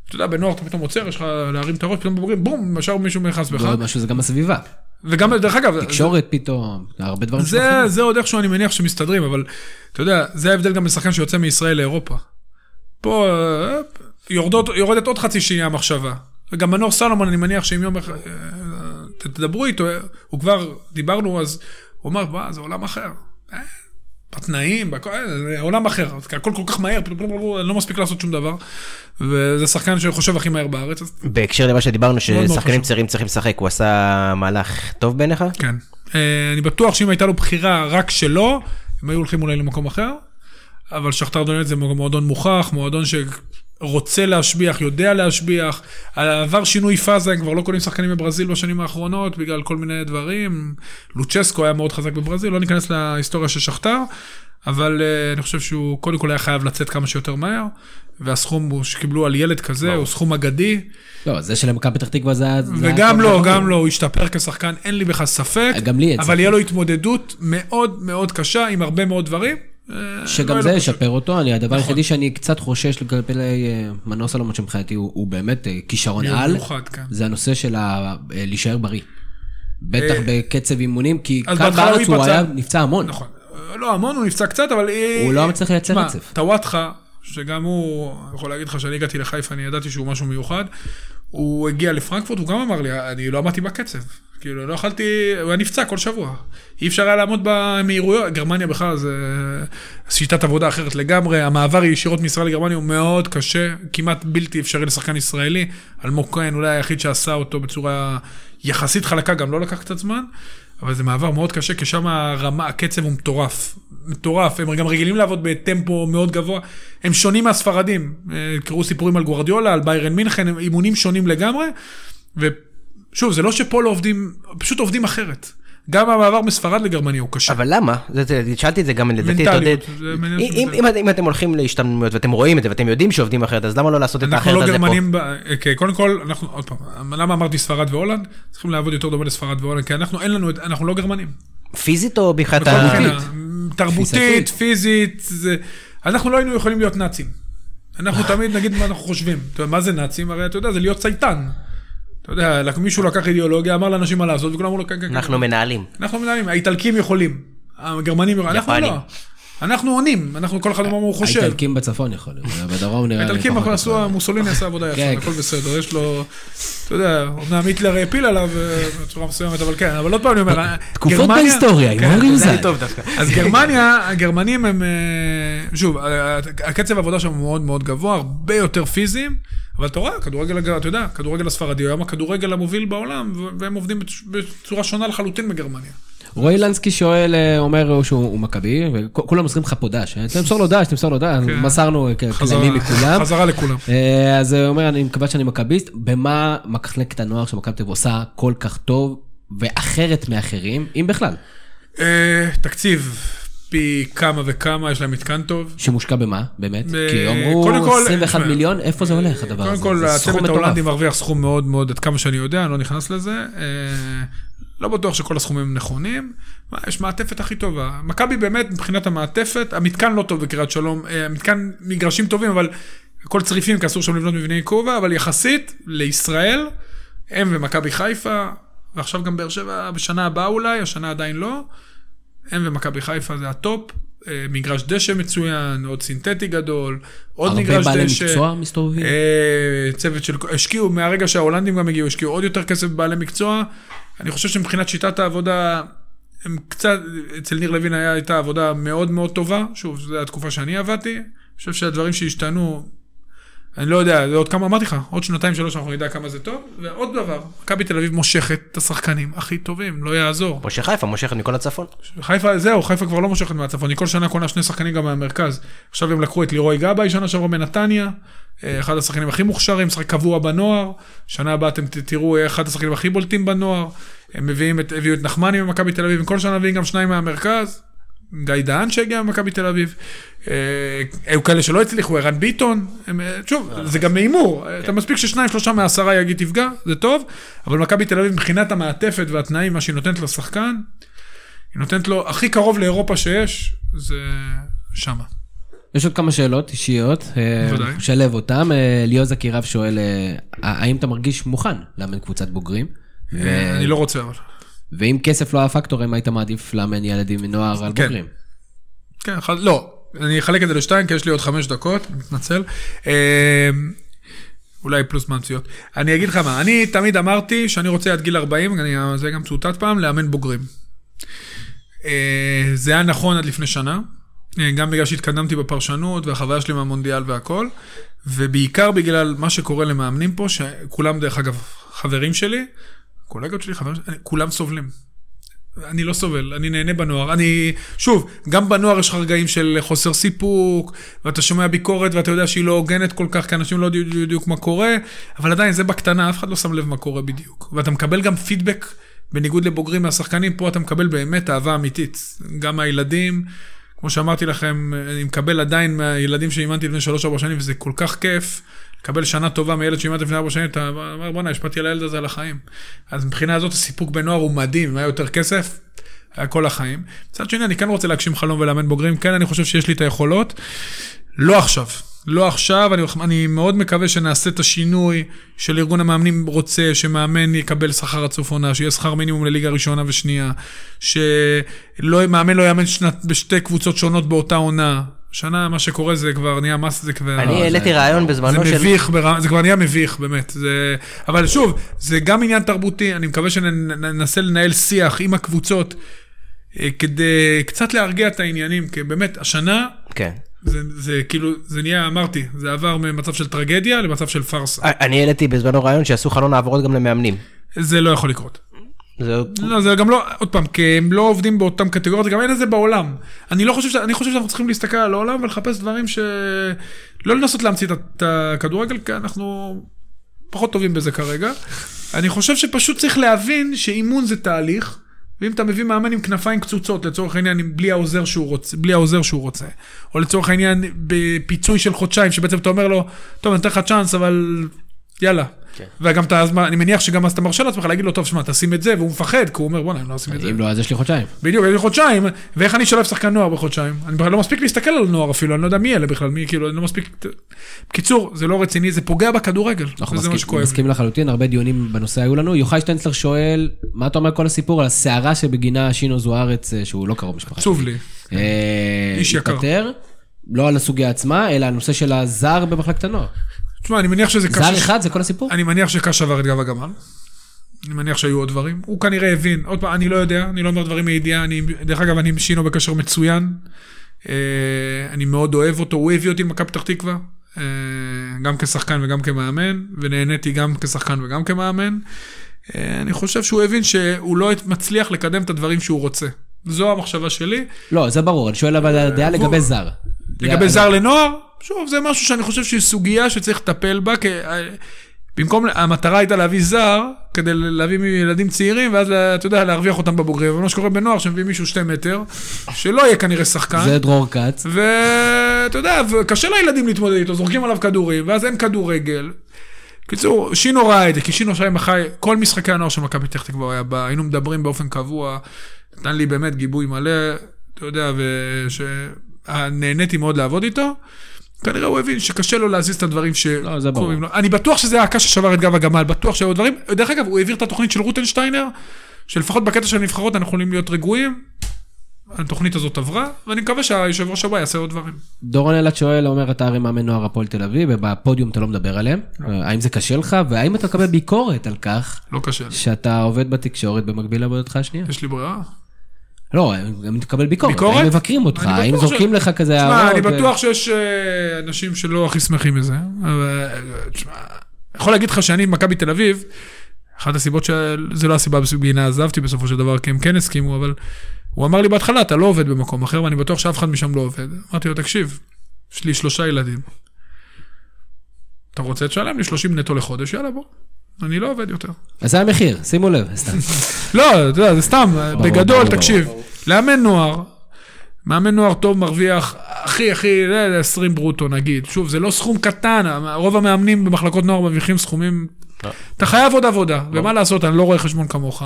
אתה יודע, בנוער אתה פתאום עוצר, יש לך להרים את הראש, פתאום בבוגרים, בום, משאר מישהו מחס בך. ועוד משהו, זה גם הסביבה. וגם, דרך אגב... תקשורת פתאום, הרבה דברים שמחים. זה עוד איכשהו, אני מניח שמסתדרים, אבל, אתה יודע, זה ההבדל גם בשחקן שיוצא מישראל לאירופה. פה יורדת עוד חצי שנייה המחשבה. וגם מנור סולומון, אני מניח שאם יום... תדברו איתו, הוא כבר דיברנו, אז הוא אומר, מה, זה עולם אחר. התנאים, עולם אחר, הכל כל כך מהר, לא מספיק לעשות שום דבר, וזה שחקן שחושב הכי מהר בארץ. בהקשר למה שדיברנו, ששחקנים צעירים צריכים לשחק, הוא עשה מהלך טוב בעיניך? כן, אני בטוח שאם הייתה לו בחירה רק שלו, הם היו הולכים אולי למקום אחר, אבל שכתר דונלד זה מועדון מוכח, מועדון שרוצה להשביח, יודע להשביח, עבר שינוי פאזה, כבר לא קונים שחקנים בברזיל בשנים האחרונות, בגלל כל מיני דברים, לוצ'סקו היה מאוד חזק בברזיל, לא ניכנס להיסטוריה של שכתר, אבל אני חושב שהוא קודם כל היה חייב לצאת כמה שיותר מהר, והסכום שקיבלו על ילד כזה, הוא סכום אגדי. לא, זה של המכבי פתח תקווה זה... וגם לא, גם לא, הוא השתפר כשחקן, אין לי בכלל ספק, אבל יהיה לו התמודדות מאוד מאוד קשה, עם הרבה מאוד דברים. שגם זה ישפר אותו, אני הדבר היחידי שאני קצת חושש לגבי מנור סולומון שמחייתי, הוא באמת כישרון על, זה הנושא של להישאר בריא, בטח בקצב אימונים, כי כאן בארץ הוא היה נפצע המון. נכון, לא המון, הוא נפצע קצת, אבל... הוא לא מצליח לייצר רצף. טוואטחה, שגם הוא, אני יכול להגיד לך שאני הגעתי לחיפה, אני ידעתי שהוא משהו מיוחד, הוא הגיע לפרנקפורט, הוא גם אמר לי, אני לא עמדתי בקצב. כאילו, לא אכלתי, הוא היה נפצע כל שבוע. אי אפשר היה לעמוד במהירויות. גרמניה בכלל זה שיטת עבודה אחרת לגמרי. המעבר ישירות מישראל לגרמניה הוא מאוד קשה, כמעט בלתי אפשרי לשחקן ישראלי. אלמוג כהן אולי היחיד שעשה אותו בצורה יחסית חלקה, גם לא לקח קצת זמן, אבל זה מעבר מאוד קשה, כי שם הרמה, הקצב הוא מטורף. מטורף. הם גם רגילים לעבוד בטמפו מאוד גבוה. הם שונים מהספרדים. קראו סיפורים על גוארדיולה, על ביירן מינכן, אימונים שונים לגמרי, ו שוב, זה לא שפה לא עובדים, פשוט עובדים אחרת. גם המעבר מספרד לגרמניה הוא קשה. אבל למה? שאלתי את זה גם לדעתי. מנטליות. אם אתם הולכים להשתלמויות ואתם רואים את זה ואתם יודעים שעובדים אחרת, אז למה לא לעשות את האחרת הזה פה? אנחנו לא גרמנים, קודם כל, עוד פעם, למה אמרתי ספרד והולנד? צריכים לעבוד יותר דומה לספרד והולנד, כי אנחנו אין לנו, אנחנו לא גרמנים. פיזית או בכלל תרבותית? תרבותית, פיזית. אנחנו לא היינו יכולים להיות נאצים. אנחנו תמיד נגיד מה אנחנו חושבים. מה זה נאצים? הרי אתה יודע, זה להיות צייטן. אתה יודע, מישהו לקח אידיאולוגיה, אמר לאנשים מה לעשות, וכולם אמרו לו, כן, כן. אנחנו מנהלים. אנחנו מנהלים, האיטלקים יכולים, הגרמנים יכולים, אנחנו לא. אנחנו עונים, אנחנו כל אחד אומר מה הוא חושב. האיטלקים בצפון יכולים, בדרום נראה... האיטלקים יכולים לעשות, מוסוליני עשה עבודה יפה, הכל בסדר, יש לו, אתה יודע, אומנם היטלר הפיל עליו, בצורה מסוימת, אבל כן, אבל עוד פעם אני אומר, גרמניה... תקופות בהיסטוריה, עם אורי אוזן. אז גרמניה, הגרמנים הם, שוב, הקצב העבודה שם מאוד מאוד גבוה, הרבה יותר פיזיים, אבל אתה רואה, כדורגל, אתה יודע, כדורגל הספרדי, היום הכדורגל המוביל בעולם, והם עובדים בצורה שונה לחלוטין מגרמניה. רועי לנסקי שואל, אומר שהוא מקבי, וכולם מוסרים לך פה דש, תמסור לו דש, תמסור לו דש, מסרנו כלמים מכולם. חזרה לכולם. אז הוא אומר, אני מקווה שאני מקביסט, במה מחלקת הנוער שמכבי תל אביב עושה כל כך טוב, ואחרת מאחרים, אם בכלל? תקציב. פי כמה וכמה, יש להם מתקן טוב. שמושקע במה, באמת? כי אמרו עשרים ואחד מיליון, איפה זה הולך הדבר הזה? קודם כל, הצוות ההולנדי מרוויח סכום מאוד מאוד, עד כמה שאני יודע, אני לא נכנס לזה. לא בטוח שכל הסכומים נכונים. יש מעטפת הכי טובה. מכבי באמת, מבחינת המעטפת, המתקן לא טוב בקריית שלום, המתקן מגרשים טובים, אבל כל צריפים, כי אסור שם לבנות מבני כובע, אבל יחסית לישראל, הם ומכבי חיפה, ועכשיו גם באר שבע, בשנה הבאה אולי, השנה עדיין לא. הם ומכבי חיפה זה הטופ, מגרש דשא מצוין, עוד סינתטי גדול, עוד מגרש דשא, צוות של, השקיעו, מהרגע שההולנדים גם הגיעו, השקיעו עוד יותר כסף בעלי מקצוע, אני חושב שמבחינת שיטת העבודה, הם קצת, אצל ניר לוין הייתה עבודה מאוד מאוד טובה, שוב, זו התקופה שאני עבדתי, אני חושב שהדברים שהשתנו, אני לא יודע, עוד כמה, אמרתי לך, עוד שנתיים שלוש אנחנו נדע כמה זה טוב, ועוד דבר, מקבי תל אביב מושכת את השחקנים הכי טובים, לא יעזור. או שחיפה מושכת מכל הצפון. חיפה, זהו, חיפה כבר לא מושכת מהצפון, היא כל שנה קונה שני שחקנים גם מהמרכז. עכשיו הם לקחו את לירוי גבאי, שנה שעברה בנתניה, אחד השחקנים הכי מוכשרים, שחק קבוע בנוער, שנה הבאה אתם תראו אחד השחקנים הכי בולטים בנוער, הם מביאים את, הביאו את נחמני ממכבי תל אביב, כל שנה מביאים גם שניים מהמרכז. גיא דהן שהגיע ממכבי תל אביב, היו כאלה שלא הצליחו, ערן ביטון, שוב, זה גם מהימור, אתה מספיק ששניים, שלושה מהעשרה יגיד תפגע, זה טוב, אבל מכבי תל אביב מבחינת המעטפת והתנאים, מה שהיא נותנת לשחקן, היא נותנת לו הכי קרוב לאירופה שיש, זה שמה. יש עוד כמה שאלות אישיות, שלב אותם, ליאוז הקירב שואל, האם אתה מרגיש מוכן לאמן קבוצת בוגרים? אני לא רוצה אבל. ואם כסף לא היה פקטור, אם היית מעדיף לאמן ילדים מנוער על בוגרים? כן, לא, אני אחלק את זה לשתיים, כי יש לי עוד חמש דקות, מתנצל, אולי פלוס מאמציות. אני אגיד לך מה, אני תמיד אמרתי שאני רוצה עד גיל ארבעים, זה גם צוטט פעם, לאמן בוגרים. זה היה נכון עד לפני שנה, גם בגלל שהתקדמתי בפרשנות, והחוויה שלי מהמונדיאל והכל, ובעיקר בגלל מה שקורה למאמנים פה, שכולם דרך אגב חברים שלי, קולגות שלי, חברים שלי, כולם סובלים. אני לא סובל, אני נהנה בנוער, אני, שוב, גם בנוער יש חרגעים של חוסר סיפוק, ואתה שומע ביקורת, ואתה יודע שהיא לא הוגנת כל כך, כי אנשים לא יודעים בדיוק מה קורה, אבל עדיין זה בקטנה, אף אחד לא שם לב מה קורה בדיוק, ואתה מקבל גם פידבק, בניגוד לבוגרים מהשחקנים, פה אתה מקבל באמת אהבה אמיתית, גם הילדים, כמו שאמרתי לכם, אני מקבל עדיין מהילדים שאימנתי לפני שלוש ארבע שנים, וזה כל כך כיף, לקבל שנה טובה מילד שאימנתי לפני ארבע שנים, אתה אומר, בוא נה, השפעתי על הילד הזה על החיים. אז מבחינה הזאת, הסיפוק בנוער הוא מדהים, היה יותר כסף, היה כל החיים. מצד שני, אני כן רוצה להגשים חלום ולאמן בוגרים, כן, אני חושב שיש לי את היכולות, לא עכשיו. לא עכשיו, אני, אני מאוד מקווה שנעשה את השינוי של ארגון המאמנים רוצה, שמאמן יקבל שכר הצופונה, שיהיה שכר מינימום לליגה ראשונה ושנייה, שמאמן לא יאמן שנת, בשתי קבוצות שונות באותה עונה, שנה מה שקורה זה כבר נהיה מס, זה כבר... אני העליתי רעיון בזמנו של... זה מביך, זה כבר נהיה מביך באמת, אבל שוב, זה גם עניין תרבותי, אני מקווה שננסה לנהל שיח עם הקבוצות, כדי קצת להרגיע את העניינים, כי באמת השנה... כן. זה, זה כאילו, זה נהיה, אמרתי, זה עבר ממצב של טרגדיה למצב של פרסה. אני העליתי בזמנו רעיון שעשו חלון העברות גם למאמנים. זה לא יכול לקרות. זה... לא, זה גם לא, עוד פעם, כי הם לא עובדים באותם קטגוריות, גם אין את זה בעולם. אני לא חושב, אני חושב שאנחנו צריכים להסתכל על העולם ולחפש דברים ש... לא לנסות להמציא את הכדורגל, כי אנחנו פחות טובים בזה כרגע. אני חושב שפשוט צריך להבין שאימון זה תהליך, ואם אתה מביא מאמן עם כנפיים קצוצות, לצורך העניין, בלי העוזר שהוא רוצה, בלי העוזר שהוא רוצה. או לצורך העניין, בפיצוי של חודשיים, שבעצם אתה אומר לו, טוב, אני אתן לך צ'אנס, אבל יאללה. וגם אתה, אני מניח שגם אז אתה מרשה לעצמך להגיד לו, טוב, שמה, תשים את זה, והוא מפחד, כי הוא אומר, בוא, אני לא אשים את זה. אם לא, אז יש לי חודשיים. בדיוק, יש לי חודשיים, ואיך אני אשלב שחקן נוער בחודשיים? אני בכלל לא מספיק להסתכל על נוער אפילו, אני לא יודע מי אלה בכלל, מי, כאילו, אני לא מספיק... בקיצור, זה לא רציני, זה פוגע בכדורגל. זה מה שכואב. מסכים לחלוטין, הרבה דיונים בנושא היו לנו. יוחאי שטיינצלר שואל, מה אתה אומר כל הסיפור על הסערה שבגינה שינו זוארץ, שהוא לא קרוב משפחה. עצוב לי. איש יקר. לא על הסוגיה עצמה, אלא הנושא של הזר במחלקת הנוער. תשמע, אני מניח שזה... זר אחד, זה כל הסיפור? אני מניח שקש עבר את גב הגמל. אני מניח שהיו עוד דברים. הוא כנראה הבין. עוד פעם, אני לא יודע, אני לא אומר דברים מידיעה. דרך אגב, אני עם שינו בקשר מצוין. אני מאוד אוהב אותו. הוא הביא אותי למכבי פתח תקווה. גם כשחקן וגם כמאמן. ונהניתי גם כשחקן וגם כמאמן. אני חושב שהוא הבין שהוא לא מצליח לקדם את הדברים שהוא רוצה. זו המחשבה שלי. לא, זה ברור. אני שואל אבל הדעה לגבי זר. לגבי זר לנוער? שוב, זה משהו שאני חושב שהיא סוגיה שצריך לטפל בה, כי במקום, המטרה הייתה להביא זר, כדי להביא מילדים צעירים, ואז, אתה יודע, להרוויח אותם בבוגרים, אבל מה שקורה בנוער, שמביא מישהו שתי מטר, שלא יהיה כנראה שחקן. זה דרור קץ. ואתה יודע, קשה לילדים להתמודד איתו, זורקים עליו כדורים, ואז אין כדורגל. קיצור, שינו ראה את זה, כי שינו שהיה מחי, כל משחקי הנוער של מכבי פתח תקווה היה בה, היינו מדברים באופן קבוע, נתן לי באמת גיבוי מלא, אתה יודע, ושנהניתי מאוד לעבוד איתו. כנראה הוא הבין שקשה לו להזיז את הדברים שקוראים לו. אני בטוח שזה היה הקש ששבר את גב הגמל, בטוח שהיו דברים. דרך אגב, הוא העביר את התוכנית של רוטנשטיינר, שלפחות בקטע של נבחרות אנחנו יכולים להיות רגועים. התוכנית הזאת עברה, ואני מקווה שהיושב ראש הבא יעשה עוד דברים. דורון אלת שואל, אומר, אתה הרי מאמן נוער הפועל תל אביב, ובפודיום אתה לא מדבר עליהם. האם זה קשה לך, והאם אתה מקבל ביקורת על כך שאתה עובד בתקשורת במקביל לעבודתך השנייה? יש לי ברירה. לא, הם תקבל ביקורת, הם מבקרים אותך, הם זורקים לך כזה... תשמע, אני בטוח שיש אנשים שלא הכי שמחים מזה, אבל תשמע, יכול להגיד לך שאני במכבי תל אביב, אחת הסיבות שזה לא הסיבה בגינה עזבתי בסופו של דבר, כי הם כן הסכימו, אבל הוא אמר לי בהתחלה, אתה לא עובד במקום אחר, ואני בטוח שאף אחד משם לא עובד. אמרתי לו, תקשיב, יש לי שלושה ילדים. אתה רוצה לשלם לי שלושים נטו לחודש, יאללה בוא. אני לא עובד יותר. אז זה המחיר, שימו לב, סתם. לא, אתה יודע, זה סתם, בגדול, תקשיב, לאמן נוער, מאמן נוער טוב מרוויח, הכי, הכי, עשרים ברוטו נגיד, שוב, זה לא סכום קטן, רוב המאמנים במחלקות נוער מביכים סכומים, אתה חייב עוד עבודה, ומה לעשות, אני לא רואה חשבון כמוך,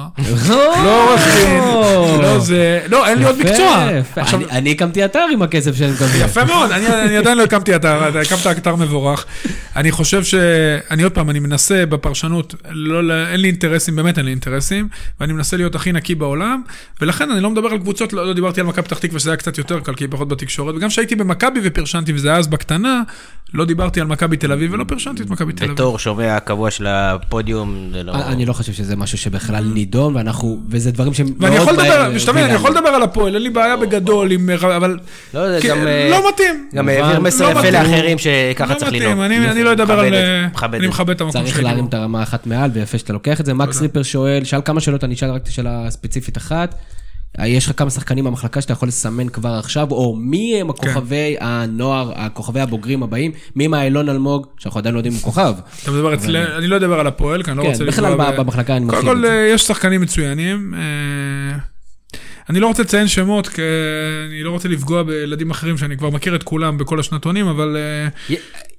לא רואה חשבון, לא, אין לי עוד מקצוע. אני הקמתי אתר עם הכסף שאני מקבלתי. יפה מאוד, אני עדיין לא הקמתי אתר, הקמת אתר מבורך, אני חושב שאני עוד פעם, אני מנסה בפרשנות, לא, אין לי אינטרסים, באמת אין לי אינטרסים, ואני מנסה להיות הכי נקי בעולם, ולכן אני לא מדבר על קבוצות, לא, לא דיברתי על מכבי פתח תקווה, שזה היה קצת יותר קל, כי פחות בתקשורת, וגם שהייתי במכבי ופרשנתי, וזה אז בקטנה, לא דיברתי על מכבי תל אביב, ולא פרשנתי את מכבי תל אביב. בתור שומע הקבוע של הפודיום, זה לא... אני לא חושב שזה משהו שבכלל נידון, ואנחנו, וזה דברים שהם... ואני יכול לדבר, משתמע, אני יכול לדבר על הפועל, אין לי בעיה בגדול, אבל... לא, זה גם... לא מתאים. גם העביר מסר יפה לאחרים שככה צריך לנהוג. לא מתאים, אני לא אדבר על... אני מכבד את המקום שלי. צריך להרים את הרמה אחת מעל, ויפה שאתה לוקח את זה. מקס ריפר שואל, שאל כמה שאלות, אני אשאל רק שאלה ספציפית אחת. יש לך כמה שחקנים במחלקה שאתה יכול לסמן כבר עכשיו, או מי הם הכוכבי הנוער, הכוכבי הבוגרים הבאים, מי הם האילון אלמוג, שאנחנו עדיין לא יודעים כוכב. אני לא אדבר על הפועל, כי אני לא רוצה... כן, בכלל במחלקה אני מכיר. קודם כל, יש שחקנים מצוינים. אני לא רוצה לציין שמות, כי אני לא רוצה לפגוע בילדים אחרים, שאני כבר מכיר את כולם בכל השנתונים, אבל...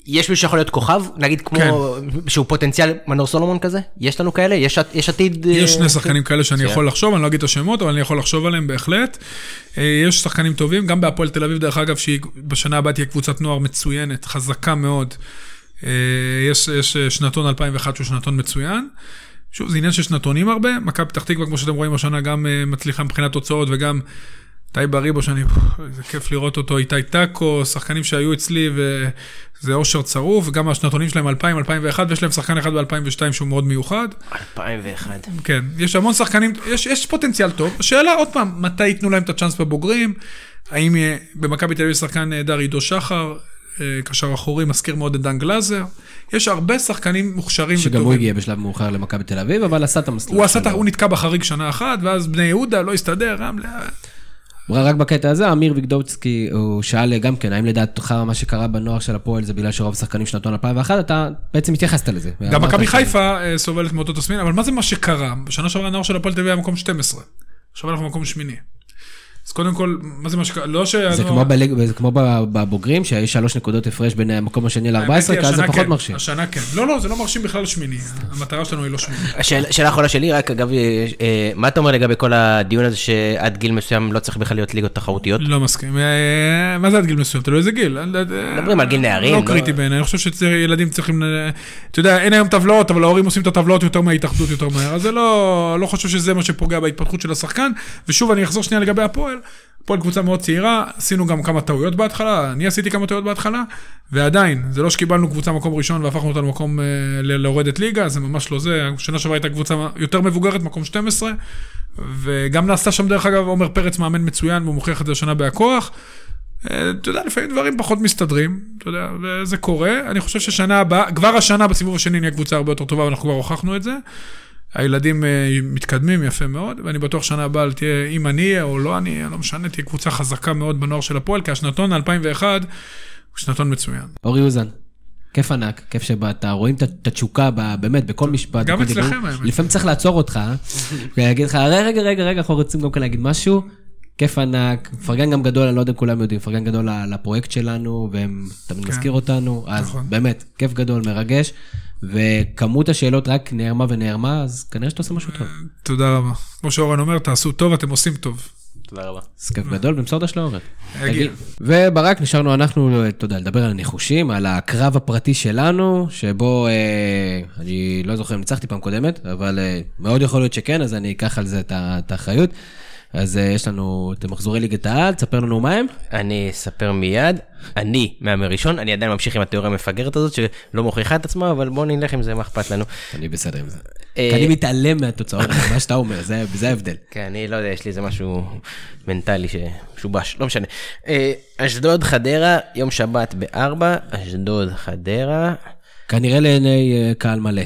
יש מי שיכול להיות כוכב, נגיד כמו שהוא פוטנציאל מנור סולומון כזה? יש לנו כאלה? יש עתיד... יש שני שחקנים כאלה שאני יכול לחשוב, אני לא אגיד את השמות, אבל אני יכול לחשוב עליהם בהחלט. יש שחקנים טובים, גם בהפועל תל אביב, דרך אגב, שבשנה הבאה תהיה קבוצת נוער מצוינת, חזקה מאוד. יש שנתון אלפיים ואחת שהוא שנתון מצוין. שוב, זה עניין של שנתונים הרבה. מכבי פתח תקווה, כמו שאתם רואים השנה, גם מצליחה מבחינת תוצאות, וגם טייב אריבו, שאני, זה כיף לראות אותו, איתי טאקו, שחקנים שהיו אצלי, וזה אושר צרוף, וגם השנתונים שלהם אלפיים, אלפיים ואחת, ויש להם שחקן אחד ב-אלפיים ושתיים שהוא מאוד מיוחד. אלפיים ואחת. כן, יש המון שחקנים, יש, יש פוטנציאל טוב. השאלה, עוד פעם, מתי ייתנו להם את הצ'אנס בבוגרים? האם במכבי תל אביב שחקן דרי דו שחר, קשר אחורי, מזכיר מאוד את דן גלזר. יש הרבה שחקנים מוכשרים וטובים. שגם הוא הגיע בשלב מאוחר למכבי תל אביב, אבל עשה את המסלול שלו. הוא נתקע בחריג שנה אחת, ואז בני יהודה לא הסתדר, רמלה. רק בקטע הזה, אמיר ויגדובצקי, הוא שאל גם כן, האם לדעתך מה שקרה בנוער של הפועל, זה בגלל שרוב שחקנים שנתון אלפיים ואחת, אתה בעצם התייחסת לזה. גם מכבי חיפה סובלת מאותו תסמין, אבל מה זה מה שקרה? בשנה שעברה הנוער של הפועל תל אביב היה מקום שתים עשרה. עכשיו אנחנו במקום שמיני. אז קודם כל, מה זה מה שקרה? לא ש... זה כמו בבוגרים, שיש שלוש נקודות הפרש בין המקום השני ל-ארבע עשרה, כי אז זה פחות מרשים. השנה כן. לא, לא, זה לא מרשים בכלל שמיני. המטרה שלנו היא לא שמיני. השאלה האחרונה שלי, רק אגב, מה אתה אומר לגבי כל הדיון הזה שעד גיל מסוים לא צריך בכלל להיות ליגות תחרותיות? לא מסכים. מה זה עד גיל מסוים? אתה לא איזה גיל. מדברים על גיל נערים. לא קריטי בעיניי. אני חושב שילדים צריכים... אתה יודע, אין היום טבלאות, אבל ההורים עושים את הטבלאות יותר מההתאחדות יותר מהר. אז זה לא, לא חושב שזה מה שפוגע בהתפתחות של השחקן. ושוב, אני אחזור שנייה לגבי הפועל. פועל קבוצה מאוד צעירה, עשינו גם כמה טעויות בהתחלה, אני עשיתי כמה טעויות בהתחלה, ועדיין, זה לא שקיבלנו קבוצה מקום ראשון והפכנו אותה למקום להורדת ליגה, זה ממש לא זה, השנה שעברה הייתה קבוצה יותר מבוגרת, מקום שתים עשרה, וגם נעשה שם דרך אגב, עומר פרץ מאמן מצוין, והוא מוכיח את זה השנה בהכוח, אתה יודע, לפעמים דברים פחות מסתדרים, אתה יודע, וזה קורה, אני חושב ששנה הבאה, כבר השנה בסיבוב השני נהיה קבוצה הרבה יותר טובה, ואנחנו כבר הוכחנו את זה, הילדים מתקדמים יפה מאוד, ואני בטוח שנה הבאה תהיה, אם אני או לא אני, לא משנה, תהיה קבוצה חזקה מאוד בנוער של הפועל, כי השנתון אלפיים ואחת הוא שנתון מצוין. אורי אוזן, כיף ענק, כיף שבאת, רואים את התשוקה באמת בכל משפט. גם אצלכם האמת. לפעמים צריך לעצור אותך, ולהגיד לך, רגע, רגע, רגע, אנחנו רוצים גם כאן להגיד משהו, כיף ענק, מפרגן גם גדול, אני לא יודע אם כולם יודעים, מפרגן גדול לפרויקט שלנו, והם תמיד מזכיר אותנו, אז באמת, כיף גדול, מרגש. וכמות השאלות רק נערמה ונערמה, אז כנראה שאתה עושה משהו טוב. תודה רבה. כמו שאורן אומר, תעשו טוב, אתם עושים טוב. תודה רבה. סקף גדול, במשרד של אורן. הגיע. וברק, נשארנו אנחנו, אתה יודע, לדבר על הניחושים, על הקרב הפרטי שלנו, שבו, אני לא זוכר אם ניצחתי פעם קודמת, אבל מאוד יכול להיות שכן, אז אני אקח על זה את האחריות. אז יש לנו, אתם מחזורי ליגת העל, תספר לנו מה הם? אני אספר מיד, אני מהמר ראשון, אני עדיין ממשיך עם התיאוריה המפגרת הזאת, שלא מוכיחה את עצמה, אבל בואו נלך עם זה, מה אכפת לנו. אני בסדר עם זה. כי אני מתעלם מהתוצאות, מה שאתה אומר, זה ההבדל. כן, אני לא יודע, יש לי איזה משהו מנטלי ששובש, לא משנה. אשדוד חדרה, יום שבת בארבע, אשדוד חדרה... כנראה לעיני קהל מלא.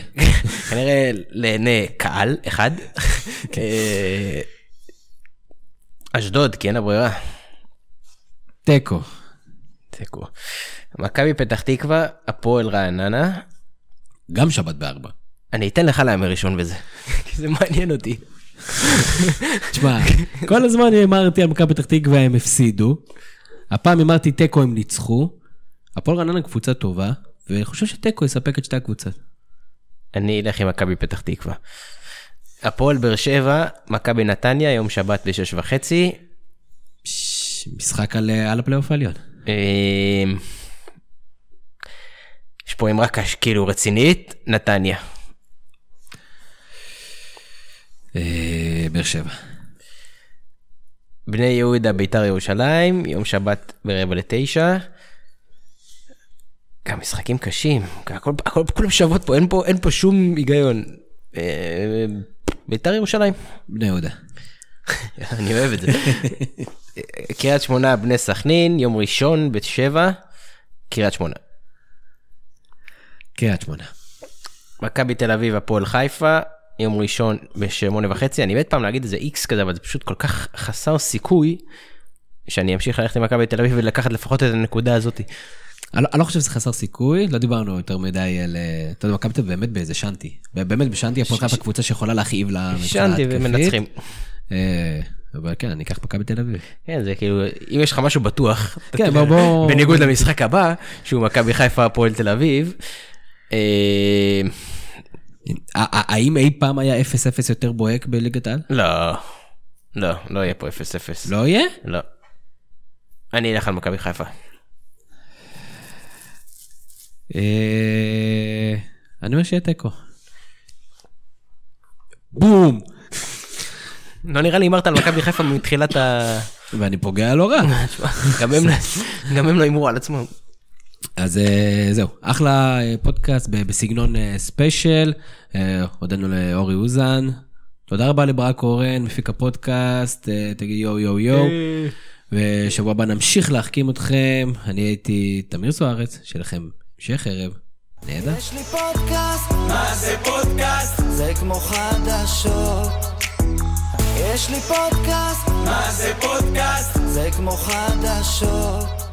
כנראה לעיני קהל, אחד. אשדוד, כי אין הברירה. תקו. תקו. מקבי פתח תקווה, הפועל רעננה. גם שבת בארבע. אני אתן לך להאמר ראשון בזה. כי זה מעניין אותי. תשמע, כל הזמן אמרתי על מקבי פתח תקווה, הם הפסידו. הפעם אמרתי תקו, הם ניצחו. הפועל רעננה קבוצה טובה, ואני חושב שתקו יספק את שתי הקבוצות. אני אלך עם מקבי פתח תקווה. הפועל בר שבע, מקבי נתניה, יום שבת בשש וחצי. משחק על הפלייאוף העליון. יש פה אמרה כאילו רצינית, נתניה. באר שבע. בני יהודה ביתר ירושלים, יום שבת ברבע לתשע. גם משחקים קשים, הכל, הכל, כולם שוות פה, אין פה, אין פה שום היגיון. ביתר ירושלים. בני יהודה. אני אוהב את זה. קריית שמונה בני סכנין, יום ראשון בית שבע, קריית שמונה. קריית שמונה. מקבי תל אביב הפועל חיפה, יום ראשון בשמונה וחצי, אני באמת פעם להגיד איזה איקס כזה, אבל זה פשוט כל כך חסר סיכוי, שאני אמשיך ללכת עם מקבי תל אביב ולקחת לפחות את הנקודה הזאת. אני לא חושב שזה חסר סיכוי, לא דיברנו יותר מדי על... אתה יודע, מקבי תל אביב באמת באיזה שנתי, באמת בשנתי הפועל חיפה קבוצה שיכולה להכאיב למצלעת כפית. אבל כן, אני אקח מכבי תל אביב. כן, זה כאילו, אם יש לך משהו בטוח, בניגוד למשחק הבא, שהוא מכבי חיפה הפועל תל אביב, האם אי פעם היה אפס אפס יותר בוהק בליגת העל? לא, לא, לא יהיה פה אפס אפס. לא יהיה? לא. אני אלך על מכבי חיפה. אני אומר שיהיה תיקו. בום! לא נראה לי, אמרת על מכבי חיפה מתחילת ה... ואני פוגע לא רע. גם הם לא ימרו על עצמם. אז זהו, אחלה פודקאסט בסגנון ספיישל, הודנו לאורי אוזן, תודה רבה לברק קורן, מפיק הפודקאסט, תגיד יו יו יו, ושבוע הבא נמשיך להחכים אתכם, אני הייתי טמיר זוארץ, שלכם המשך ערב. נהדר. יש לי פודקאסט, מה זה פודקאסט? זה כמו חדשות. יש לי פודקאסט, מה זה פודקאסט? זה כמו חדשות.